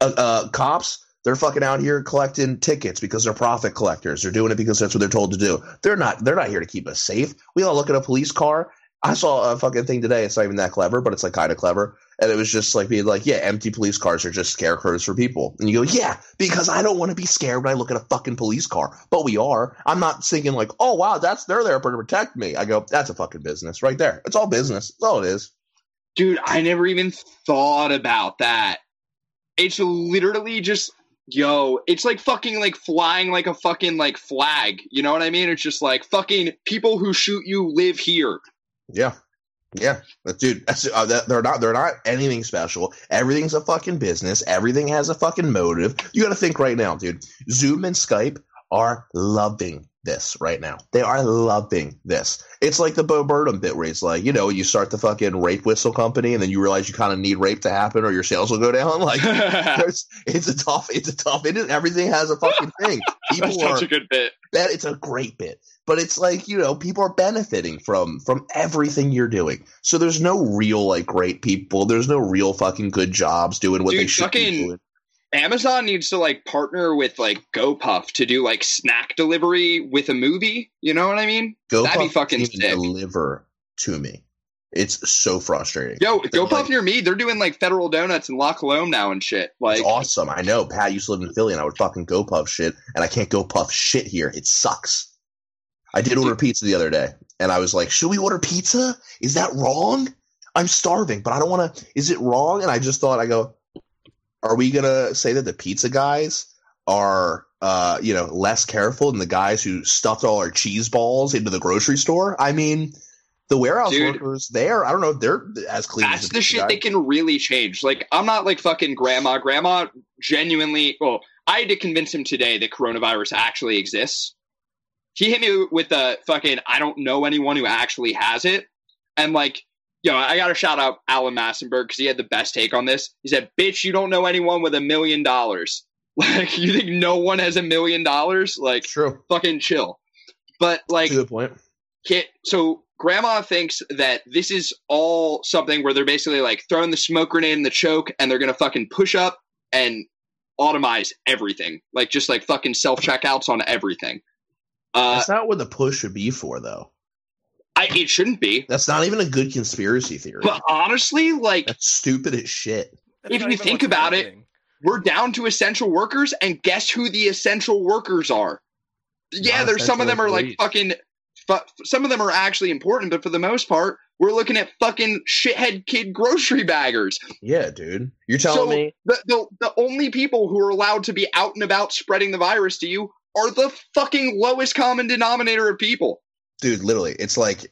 Uh, uh, cops, they're fucking out here collecting tickets because they're profit collectors. They're doing it because that's what they're told to do. They're not They're not here to keep us safe. We all look at a police car. I saw a fucking thing today. It's not even that clever, but it's like kind of clever. And it was just like being like, yeah, empty police cars are just scarecrows for people. And you go, yeah, because I don't want to be scared when I look at a fucking police car. But we are. I'm not thinking like, oh, wow, that's they're there to protect me. I go, that's a fucking business right there. It's all business. That's all it is. Dude, I never even thought about that. It's literally just, yo, it's like fucking like flying like a fucking like flag. You know what I mean? It's just like fucking people who shoot you live here. Yeah. Yeah, but dude, that's, uh, they're not they're not anything special. Everything's a fucking business. Everything has a fucking motive. You got to think right now, dude. Zoom and Skype are loving this right now. They are loving this. It's like the Bo Burnham bit where it's like, you know, you start the fucking rape whistle company and then you realize you kind of need rape to happen or your sales will go down. Like, it's a tough, it's a tough, it, everything has a fucking thing. People That's such are, a good bit. That, it's a great bit. But it's like, you know, people are benefiting from from everything you're doing. So there's no real, like, great people. There's no real fucking good jobs doing what Dude, they should fucking be doing. Amazon needs to, like, partner with, like, GoPuff to do, like, snack delivery with a movie. You know what I mean? GoPuff That'd be fucking sick. Deliver to me. It's so frustrating. Yo, GoPuff like, near me, they're doing, like, Federal Donuts in La Colombe now and shit. Like, it's awesome. I know. Pat used to live in Philly, and I would fucking GoPuff shit, and I can't GoPuff shit here. It sucks. I did order pizza the other day, and I was like, should we order pizza? Is that wrong? I'm starving, but I don't want to – is it wrong? And I just thought, I go, are we going to say that the pizza guys are, uh, you know, less careful than the guys who stuffed all our cheese balls into the grocery store? I mean – the warehouse Dude, workers there, I don't know if they're as clean as the That's the shit guy. They can really change. Like, I'm not like fucking grandma. Grandma genuinely – well, I had to convince him today that coronavirus actually exists. He hit me with the fucking, I don't know anyone who actually has it. And like, you know, I got to shout out Alan Massenberg because he had the best take on this. He said, bitch, you don't know anyone with a million dollars. Like, you think no one has a million dollars? Like, True. Fucking chill. But like – to the point. Can't, so grandma thinks that this is all something where they're basically like throwing the smoke grenade in the choke and they're going to fucking push up and automize everything. Like, just like fucking self-checkouts on everything. Uh, That's not what the push should be for, though. I, it shouldn't be. That's not even a good conspiracy theory. But honestly, like... That's stupid as shit. If you think about it, we're down to essential workers, and guess who the essential workers are? Yeah, there's some of them are like fucking... Fu- some of them are actually important, but for the most part, we're looking at fucking shithead kid grocery baggers. Yeah, dude. You're telling so me? The, the, the only people who are allowed to be out and about spreading the virus to you are the fucking lowest common denominator of people. Dude, literally, it's like,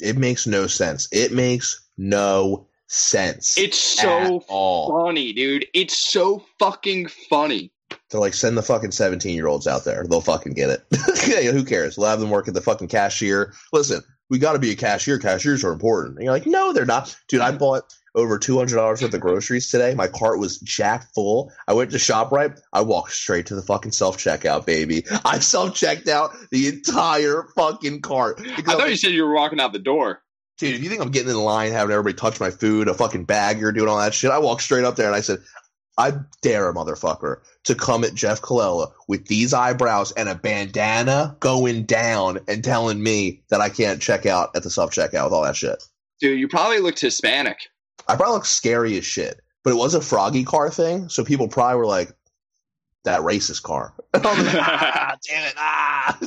it makes no sense. It makes no sense. It's so funny, dude. It's so fucking funny. To like send the fucking seventeen-year-olds out there. They'll fucking get it. Yeah, who cares? We'll have them work at the fucking cashier. Listen, we got to be a cashier. Cashiers are important. And you're like, no, they're not. Dude, I bought over two hundred dollars worth of groceries today. My cart was jack full. I went to ShopRite. I walked straight to the fucking self-checkout, baby. I self-checked out the entire fucking cart. I thought like, you said you were walking out the door. Dude, if you think I'm getting in line, having everybody touch my food, a fucking bagger, doing all that shit, I walked straight up there and I said – I dare a motherfucker to come at Jeff Colella with these eyebrows and a bandana going down and telling me that I can't check out at the self-checkout with all that shit. Dude, you probably looked Hispanic. I probably looked scary as shit, but it was a froggy car thing, so people probably were like, that racist car. Ah, damn it, ah!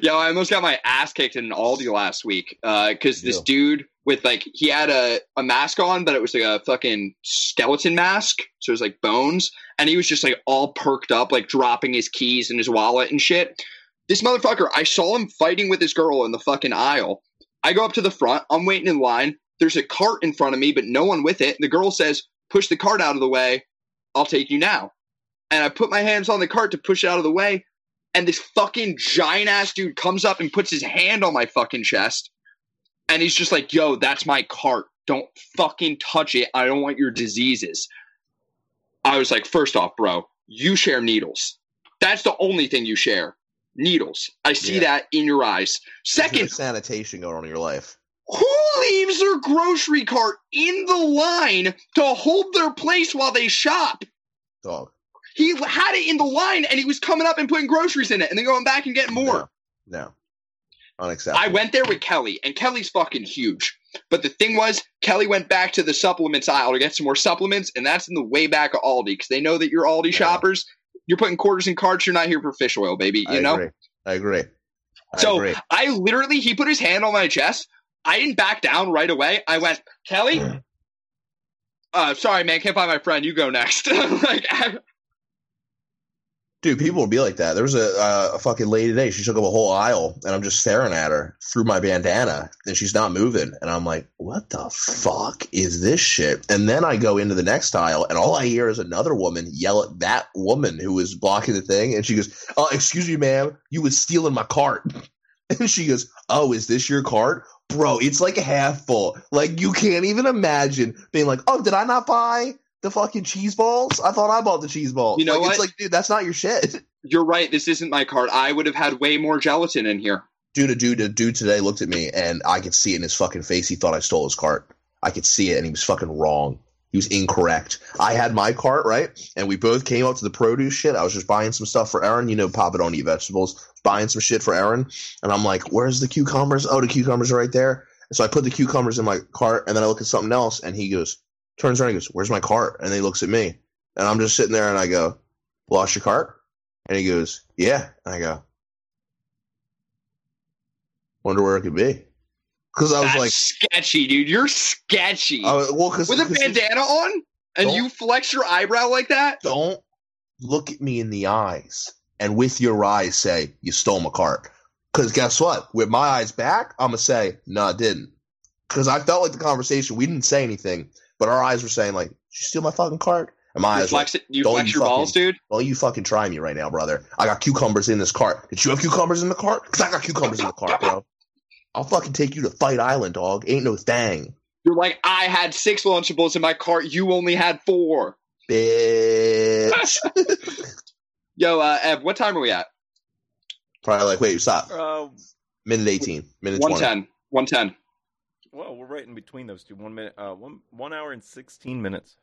Yo, I almost got my ass kicked in an Aldi last week because uh, this yeah. dude with like he had a, a mask on, but it was like a fucking skeleton mask, so it was like bones, and he was just like all perked up, like dropping his keys and his wallet and shit. This motherfucker, I saw him fighting with this girl in the fucking aisle. I go up to the front, I'm waiting in line. There's a cart in front of me, but no one with it. The girl says, "Push the cart out of the way. I'll take you now." And I put my hands on the cart to push it out of the way. And this fucking giant-ass dude comes up and puts his hand on my fucking chest. And he's just like, yo, that's my cart. Don't fucking touch it. I don't want your diseases. I was like, first off, bro, you share needles. That's the only thing you share. Needles. I see yeah. that in your eyes. Second. Sanitation going on in your life. Who leaves their grocery cart in the line to hold their place while they shop? Dog. He had it in the line, and he was coming up and putting groceries in it, and then going back and getting more. No, no. Unacceptable. I went there with Kelly, and Kelly's fucking huge. But the thing was, Kelly went back to the supplements aisle to get some more supplements, and that's in the way back of Aldi, because they know that you're Aldi yeah. shoppers. You're putting quarters in carts. You're not here for fish oil, baby. You I know? Agree. I agree. I so agree. I literally, he put his hand on my chest. I didn't back down right away. I went, Kelly? uh, sorry, man. Can't find my friend. You go next. Like, I, Dude, people would be like that. There was a, uh, a fucking lady today. She took up a whole aisle, and I'm just staring at her through my bandana, and she's not moving. And I'm like, what the fuck is this shit? And then I go into the next aisle, and all I hear is another woman yell at that woman who was blocking the thing. And she goes, oh, excuse me, ma'am, you was stealing my cart. And she goes, oh, is this your cart? Bro, it's like half full. Like, you can't even imagine being like, oh, did I not buy the fucking cheese balls? I thought I bought the cheese balls. You know like, what? It's like, dude, that's not your shit. You're right. This isn't my card. I would have had way more gelatin in here. Dude, a dude, a dude today looked at me, and I could see it in his fucking face. He thought I stole his cart. I could see it, and he was fucking wrong. He was incorrect. I had my cart, right? And we both came up to the produce shit. I was just buying some stuff for Aaron. You know, Papa don't eat vegetables. Buying some shit for Aaron. And I'm like, where's the cucumbers? Oh, the cucumbers are right there. And so I put the cucumbers in my cart, and then I look at something else, and he goes, turns around and goes, where's my cart? And he looks at me. And I'm just sitting there and I go, lost your cart? And he goes, yeah. And I go, wonder where it could be. Because I was That's like. sketchy, dude. You're sketchy. Uh, well, cause, With cause, a bandana on and you flex your eyebrow like that? Don't look at me in the eyes and with your eyes say, you stole my cart. Because guess what? With my eyes back, I'm going to say, no, I didn't. Because I felt like the conversation, we didn't say anything. But our eyes were saying, like, did you steal my fucking cart? And my you eyes flex, were like, you don't flex you your fucking, balls, dude? Don't you fucking try me right now, brother. I got cucumbers in this cart. Did you have cucumbers in the cart? Because I got cucumbers in the cart, bro. I'll fucking take you to Fight Island, dog. Ain't no thang. You're like, I had six Lunchables in my cart. You only had four. Bitch. Yo, uh, Ev, what time are we at? Probably like, wait, stop. Uh, minute eighteen. Minute one ten. one ten. Well, we're right in between those two. One minute, uh, one one hour and sixteen minutes.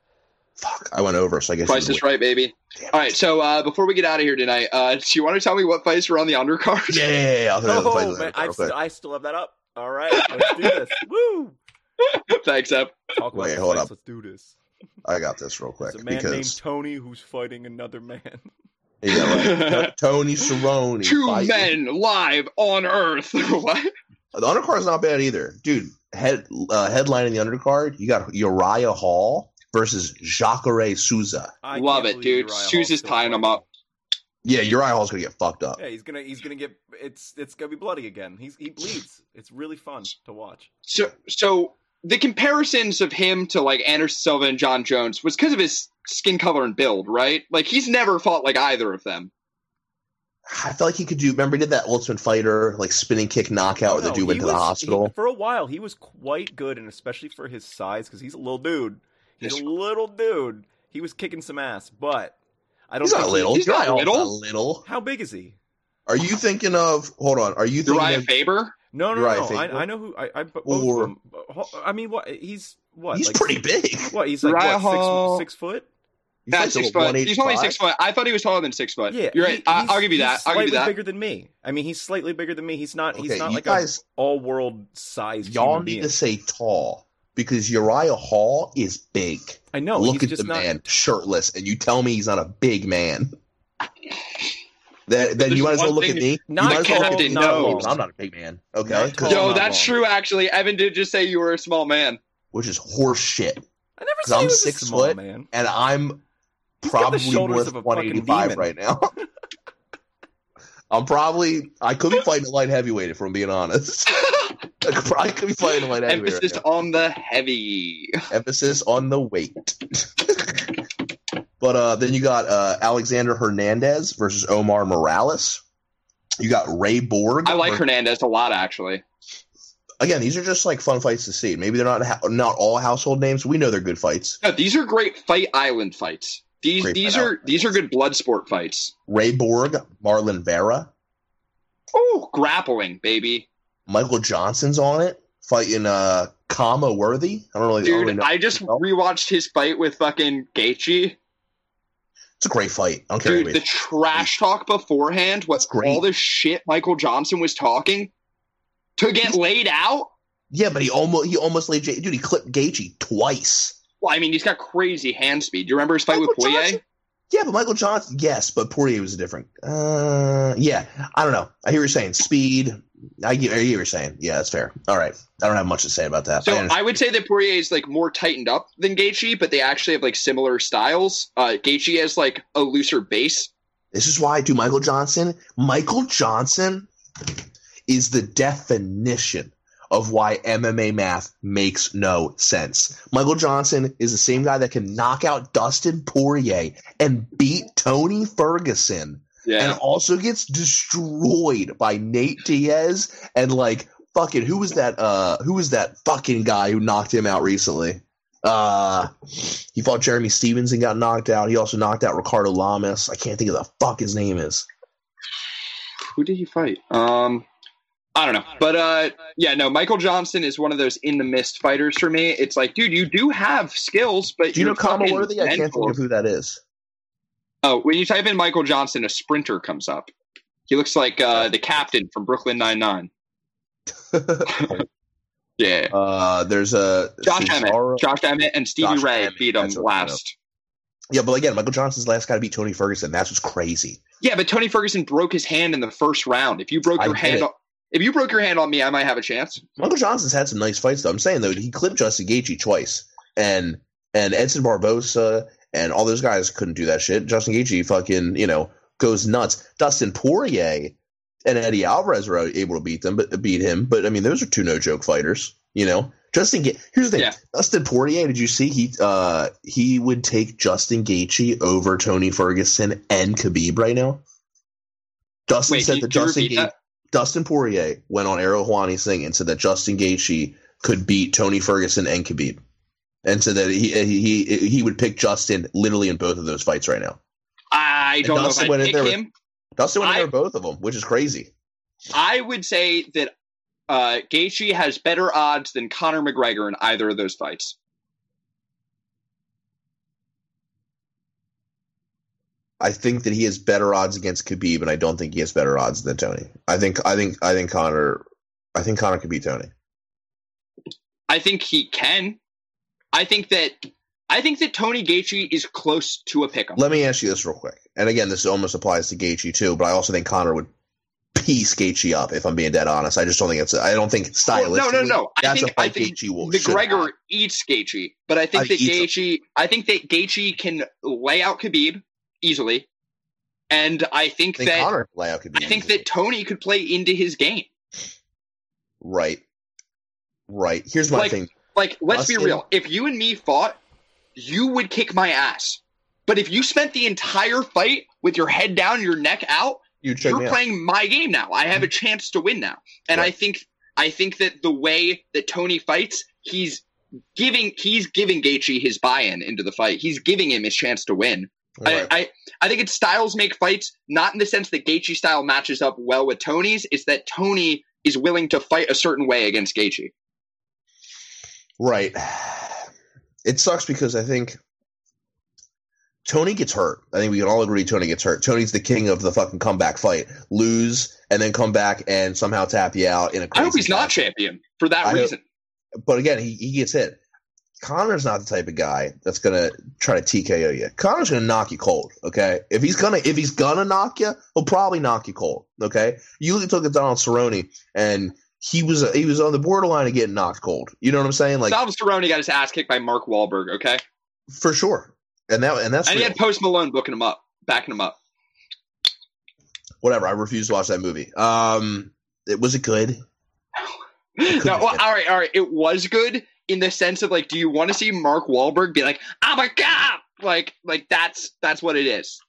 Fuck, I went over, so I guess. Price is right, baby. Damn All right, it. so uh, before we get out of here tonight, uh, do you want to tell me what fights were on the undercard? Yeah, yeah, yeah. I'll tell you what fights were on the undercard. St- I still have that up. All right, let's do this. Woo! Thanks, Ep. Talk about Wait, hold fights. up. Let's do this. I got this real quick. There's a man because... named Tony who's fighting another man. Yeah, like, Tony Cerrone. Two fighting. men live on Earth. What? The undercard's not bad either, dude. Head uh, headline in the undercard, you got Uriah Hall versus Jacare Souza. I love it, dude. Souza's tying him up. Yeah, Uriah Hall's gonna get fucked up. Yeah, he's gonna he's gonna get it's it's gonna be bloody again. He's he bleeds. It's really fun to watch. So so the comparisons of him to like Anderson Silva and Jon Jones was because of his skin color and build, right? Like he's never fought like either of them. I felt like he could do. Remember, he did that Ultimate Fighter like spinning kick knockout oh, where the dude went was, to the hospital. He, for a while, he was quite good, and especially for his size, because he's a little dude. He's yes. a little dude. He was kicking some ass, but I don't. He's think not little. He, he's not little. Not little. How big is he? Are you thinking of? Hold on. Are you thinking Uriah of, Faber? No, no, Uriah no. Faber? I, I know who. I, I, or, him, I mean, what? He's what? He's like, pretty big. What? He's like Uriah what, six, six foot. He's, six foot. He's only six foot. I thought he was taller than six foot. Yeah, you're right. He, I, I'll give you that. He's slightly I'll give you that. bigger than me. I mean, he's slightly bigger than me. He's not. Okay, he's not like guys, a all-world size. Y'all need being. to say tall because Uriah Hall is big. I know. Look at the not... man, shirtless, and you tell me he's not a big man. That, then you might as well look at me. Not Captain well Nose. I'm not a big man. Okay. Tall, Yo, that's long. true. Actually, Evan did just say you were a small man, which is horse shit. I never said I'm six foot, man, and I'm. Probably worth one eighty-five right now. I'm probably I could be fighting a light heavyweight if I'm being honest. I could probably could be fighting a light heavyweight. Emphasis right on the heavy. Emphasis on the weight. But uh, then you got uh, Alexander Hernandez versus Omar Morales. You got Ray Borg. I like versus- Hernandez a lot, actually. Again, these are just like fun fights to see. Maybe they're not ha- not all household names. We know they're good fights. No, these are great Fight Island fights. These Great these are these are good blood sport fights. Ray Borg, Marlon Vera. Oh, grappling, baby. Michael Johnson's on it, fighting uh, Khama Worthy. I don't really, Dude, I, don't really know I just himself. rewatched his fight with fucking Gaethje. It's a great fight. I don't care. Dude, the trash talk beforehand, what's all the shit Michael Johnson was talking to get He's, laid out. Yeah, but he almost he almost laid Dude, he clipped Gaethje twice. Well, I mean, he's got crazy hand speed. Do you remember his fight Michael with Poirier? Johnson? Yeah, but Michael Johnson, yes, but Poirier was a different. Uh, yeah, I don't know. I hear you're saying speed. I hear you're saying. Yeah, that's fair. All right. I don't have much to say about that. So I, I would say that Poirier is like more tightened up than Gaethje, but they actually have like similar styles. Uh, Gaethje has like a looser base. This is why I do Michael Johnson. Michael Johnson is the definition of why M M A math makes no sense. Michael Johnson is the same guy that can knock out Dustin Poirier and beat Tony Ferguson, yeah, and also gets destroyed by Nate Diaz and, like, fucking, who was that, uh, who was that fucking guy who knocked him out recently? Uh, he fought Jeremy Stevens and got knocked out. He also knocked out Ricardo Lamas. I can't think of the fuck his name is. Who did he fight? Um, I don't know. But, uh, yeah, no, Michael Johnson is one of those in-the-mist fighters for me. It's like, dude, you do have skills, but do you know Khama Worthy? I can't think of who that is. Oh, when you type in Michael Johnson, a sprinter comes up. He looks like uh, the captain from Brooklyn Nine-Nine. Yeah. Uh, there's a Josh Emmett. Josh Emmett and Stevie Ray beat him last. Yeah, but again, Michael Johnson's last guy to beat Tony Ferguson. That's what's crazy. Yeah, but Tony Ferguson broke his hand in the first round. If you broke your hand, on, if you broke your hand on me, I might have a chance. Michael Johnson's had some nice fights, though. I'm saying though, he clipped Justin Gaethje twice, and and Edson Barboza and all those guys couldn't do that shit. Justin Gaethje fucking, you know, goes nuts. Dustin Poirier and Eddie Alvarez were able to beat them, but beat him. But I mean, those are two no joke fighters, you know. Justin, Ga- here's the thing: yeah. Dustin Poirier. Did you see he uh, he would take Justin Gaethje over Tony Ferguson and Khabib right now? Dustin Wait, said you, that Justin Ga- that? Dustin Poirier went on Errol Ouhani's thing and said that Justin Gaethje could beat Tony Ferguson and Khabib, and said that he he he would pick Justin literally in both of those fights right now. I don't know if I'd pick him. With, Dustin went over both of them, which is crazy. I would say that uh, Gaethje has better odds than Conor McGregor in either of those fights. I think that he has better odds against Khabib, and I don't think he has better odds than Tony. I think, I think, I think Conor, I think Conor could beat Tony. I think he can. I think that. I think that Tony Gaethje is close to a pick-em. Let me ask you this real quick. And again, this almost applies to Gaethje too, but I also think Conor would piece Gaethje up, if I'm being dead honest. I just don't think it's – I don't think stylistically oh, no, no, no. that's I think, a fight I think Gaethje will – McGregor eats Gaethje, but I think I that Gaethje – I think that Gaethje can lay out Khabib easily, and I think, I think that – Conor can lay out Khabib I think easily. That Tony could play into his game. Right. Right. Here's my like, thing. Like, let's Dustin, be real. If you and me fought – you would kick my ass. But if you spent the entire fight with your head down, your neck out, you you're playing out. my game now. I have a chance to win now. And right. I think I think that the way that Tony fights, he's giving he's giving Gaethje his buy-in into the fight. He's giving him his chance to win. Right. I, I I think it's styles make fights, not in the sense that Gaethje's style matches up well with Tony's. It's that Tony is willing to fight a certain way against Gaethje. Right. It sucks because I think Tony gets hurt. I think we can all agree Tony gets hurt. Tony's the king of the fucking comeback fight. Lose and then come back and somehow tap you out in a crazy I hope he's match. Not champion for that I reason. Know, but again, he, he gets hit. Conor's not the type of guy that's going to try to T K O you. Conor's going to knock you cold, okay? If he's going to if he's gonna knock you, he'll probably knock you cold, okay? You look at Donald Cerrone and – He was he was on the borderline of getting knocked cold. You know what I'm saying? Like Salvador Cerrone got his ass kicked by Mark Wahlberg. Okay, for sure. And that and that's and real. He had Post Malone booking him up, backing him up. Whatever. I refuse to watch that movie. Um, it was it good? It no. Well, all right, all right. It was good in the sense of like, do you want to see Mark Wahlberg be like, "I'm a cop," like like that's that's what it is.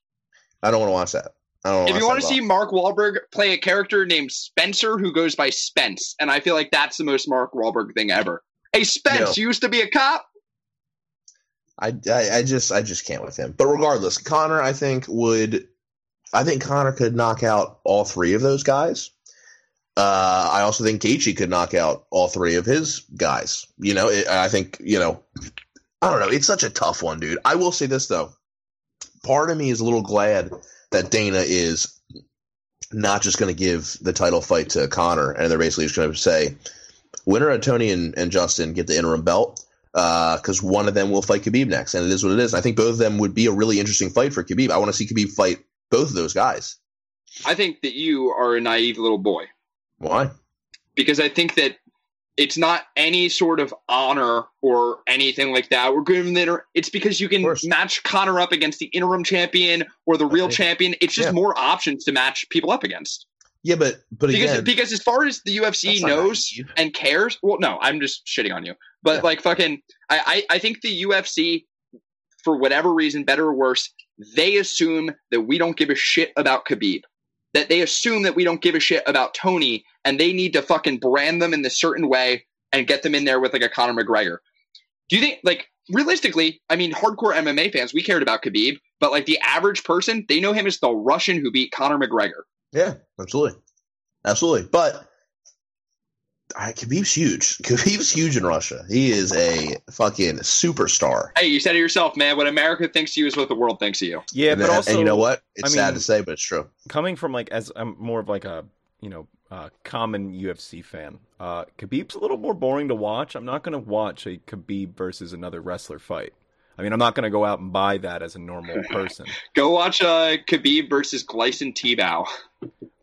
I don't want to watch that. If you want to see Mark Wahlberg play a character named Spencer who goes by Spence, and I feel like that's the most Mark Wahlberg thing ever. Hey, Spence, no. You used to be a cop. I, I, I just I just can't with him. But regardless, Conor, I think would I think Conor could knock out all three of those guys. Uh, I also think Gaethje could knock out all three of his guys. You know, it, I think you know, I don't know. It's such a tough one, dude. I will say this though, part of me is a little glad that Dana is not just going to give the title fight to Conor, and they're basically just going to say, winner of Tony and, and Justin get the interim belt because uh, one of them will fight Khabib next, and it is what it is. And I think both of them would be a really interesting fight for Khabib. I want to see Khabib fight both of those guys. I think that you are a naive little boy. Why? Because I think that It's not any sort of honor or anything like that. We're giving the inter- It's because you can match Conor up against the interim champion or the real champion. It's just yeah. more options to match people up against. Yeah, but but because again, because as far as the U F C knows and cares, well, no, I'm just shitting on you. But yeah. like fucking, I, I I think the U F C, for whatever reason, better or worse, they assume that we don't give a shit about Khabib. That they assume that we don't give a shit about Tony, and they need to fucking brand them in this certain way and get them in there with like a Conor McGregor. Do you think, like, realistically, I mean, hardcore M M A fans, we cared about Khabib, but like the average person, they know him as the Russian who beat Conor McGregor. Yeah, absolutely. Absolutely. But I, Khabib's huge. Khabib's huge in Russia. He is a fucking superstar. Hey, you said it yourself, man. What America thinks of you is what the world thinks of you. Yeah, and but that, also, and you know what? It's I mean, sad to say, but it's true. Coming from like as I'm more of like a you know uh, common U F C fan, uh, Khabib's a little more boring to watch. I'm not going to watch a Khabib versus another wrestler fight. I mean, I'm not going to go out and buy that as a normal person. Go watch uh, Khabib versus Gleison Tebow.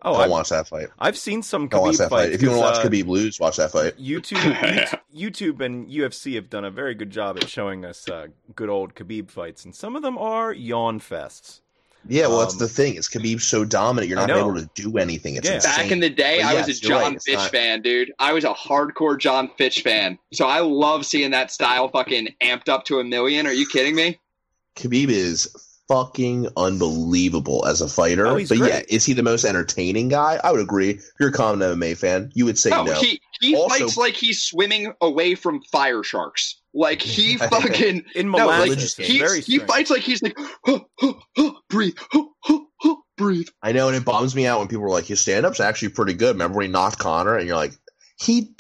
Oh, I watch that fight. I've seen some Khabib watch that fight. If you want to watch uh, Khabib lose, watch that fight. YouTube, yeah. YouTube, and U F C have done a very good job at showing us uh, good old Khabib fights, and some of them are yawn fests. Yeah, well, um, that's the thing. It's Khabib's so dominant, you're not able to do anything. It's yeah. insane. Back in the day, but I yes, was a John right, Fitch not... fan, dude. I was a hardcore John Fitch fan. So I love seeing that style fucking amped up to a million. Are you kidding me? Khabib is fucking unbelievable as a fighter. Oh, but great. yeah, is he the most entertaining guy? I would agree. If you're a common M M A fan, you would say no. no. He, he also, fights like he's swimming away from fire sharks. Like he fucking in no, like he, he fights like he's like huh, huh, huh, breathe, huh, huh, huh, breathe. I know, and it bums me out when people are like, his stand-up's actually pretty good. Remember when he knocked Connor, and you're like, he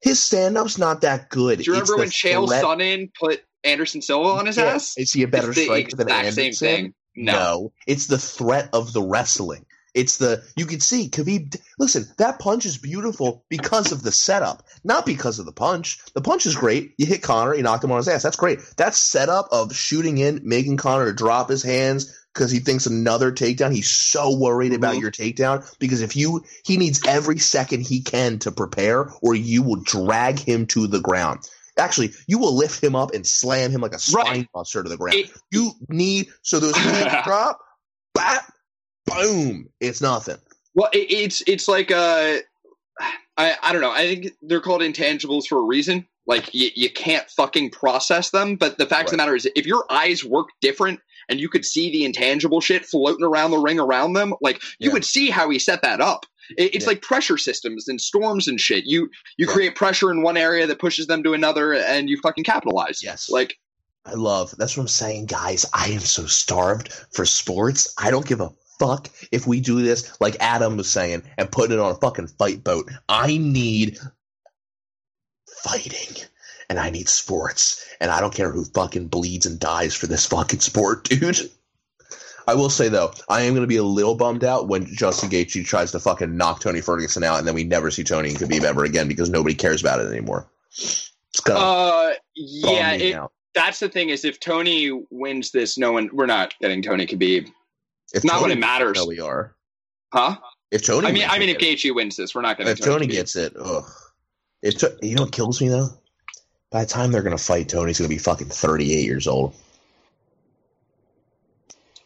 his stand-up's not that good. Do you remember when Chael Sonnen put Anderson Silva on his yeah. ass? Is he a better it's striker than Anderson? Same thing. No. no, it's the threat of the wrestling. It's the – you can see Khabib – listen, that punch is beautiful because of the setup, not because of the punch. The punch is great. You hit Connor, you knock him on his ass. That's great. That setup of shooting in, making Connor drop his hands because he thinks another takedown. He's so worried about your takedown because if you – he needs every second he can to prepare or you will drag him to the ground. Actually, you will lift him up and slam him like a spine buster right. to the ground. It, you need – so those hands drop, bap. Boom! It's nothing. Well, it, it's it's like uh, I I don't know. I think they're called intangibles for a reason. Like you you can't fucking process them. But the fact right. of the matter is, if your eyes work different and you could see the intangible shit floating around the ring around them, like you yeah. would see how he set that up. It, it's yeah. like pressure systems and storms and shit. You you right. create pressure in one area that pushes them to another, and you fucking capitalize. Yes, like. I love. That's what I'm saying, guys. I am so starved for sports. I don't give a fuck if we do this like Adam was saying and put it on a fucking fight boat. I need fighting and I need sports and I don't care who fucking bleeds and dies for this fucking sport, dude. I will say though, I am going to be a little bummed out when Justin Gaethje tries to fucking knock Tony Ferguson out and then we never see Tony and Khabib ever again because nobody cares about it anymore. It's kind of uh, yeah, it, out. That's the thing is if Tony wins this, no one we're not getting Tony Khabib. If not Tony when it matters. We are. Huh? If Tony I mean, I mean, if Gaethje wins this, we're not going to If Tony, Tony gets it, ugh. If to, you know what kills me, though? By the time they're going to fight, Tony's going to be fucking thirty-eight years old.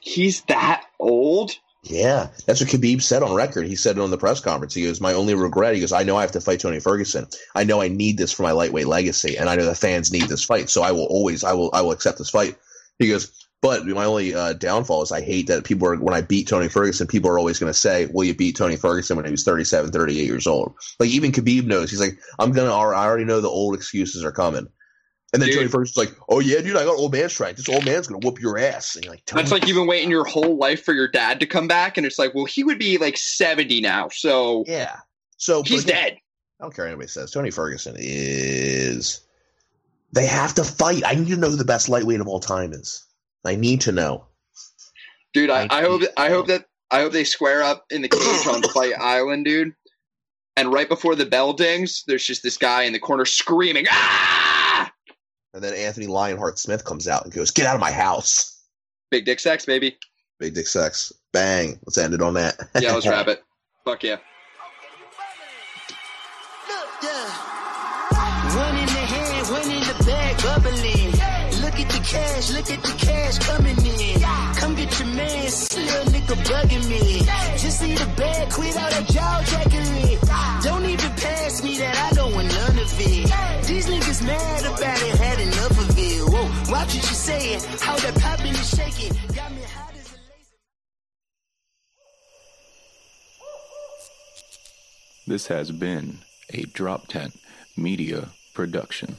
He's that old? Yeah. That's what Khabib said on record. He said it on the press conference. He goes, my only regret, he goes, I know I have to fight Tony Ferguson. I know I need this for my lightweight legacy, and I know the fans need this fight, so I will always, I will, I will accept this fight. He goes, but my only uh, downfall is I hate that people are – when I beat Tony Ferguson, people are always going to say, well, you beat Tony Ferguson when he was thirty-seven, thirty-eight years old. Like even Khabib knows. He's like, I'm going to – I already know the old excuses are coming. And then dude. Tony Ferguson's like, oh, yeah, dude, I got old man strength. This old man's going to whoop your ass. And you're like, that's like you've been waiting your whole life for your dad to come back, and it's like, well, he would be like seventy now. So yeah, so he's again, dead. I don't care what anybody says. Tony Ferguson is – they have to fight. I need to know who the best lightweight of all time is. I need to know, dude. I, I, I hope I hope that I hope they square up in the cage on Fight Island, dude. And right before the bell dings, there's just this guy in the corner screaming, "Ah!" And then Anthony Lionheart Smith comes out and goes, "Get out of my house!" Big dick sex, baby. Big dick sex. Bang. Let's end it on that. Yeah, let's wrap it. Fuck yeah. Look, yeah. at the cash, look at the cash coming in. Come get your man, little nigga bugging me. Just leave the bag, quit all that jaw jackery. Don't even pass me that, I don't want none of it. These niggas mad about it, had enough of it. Whoa, watch what you saying, how that popping and shaking. Got me hot as a laser. This has been a Drop Tent Media production.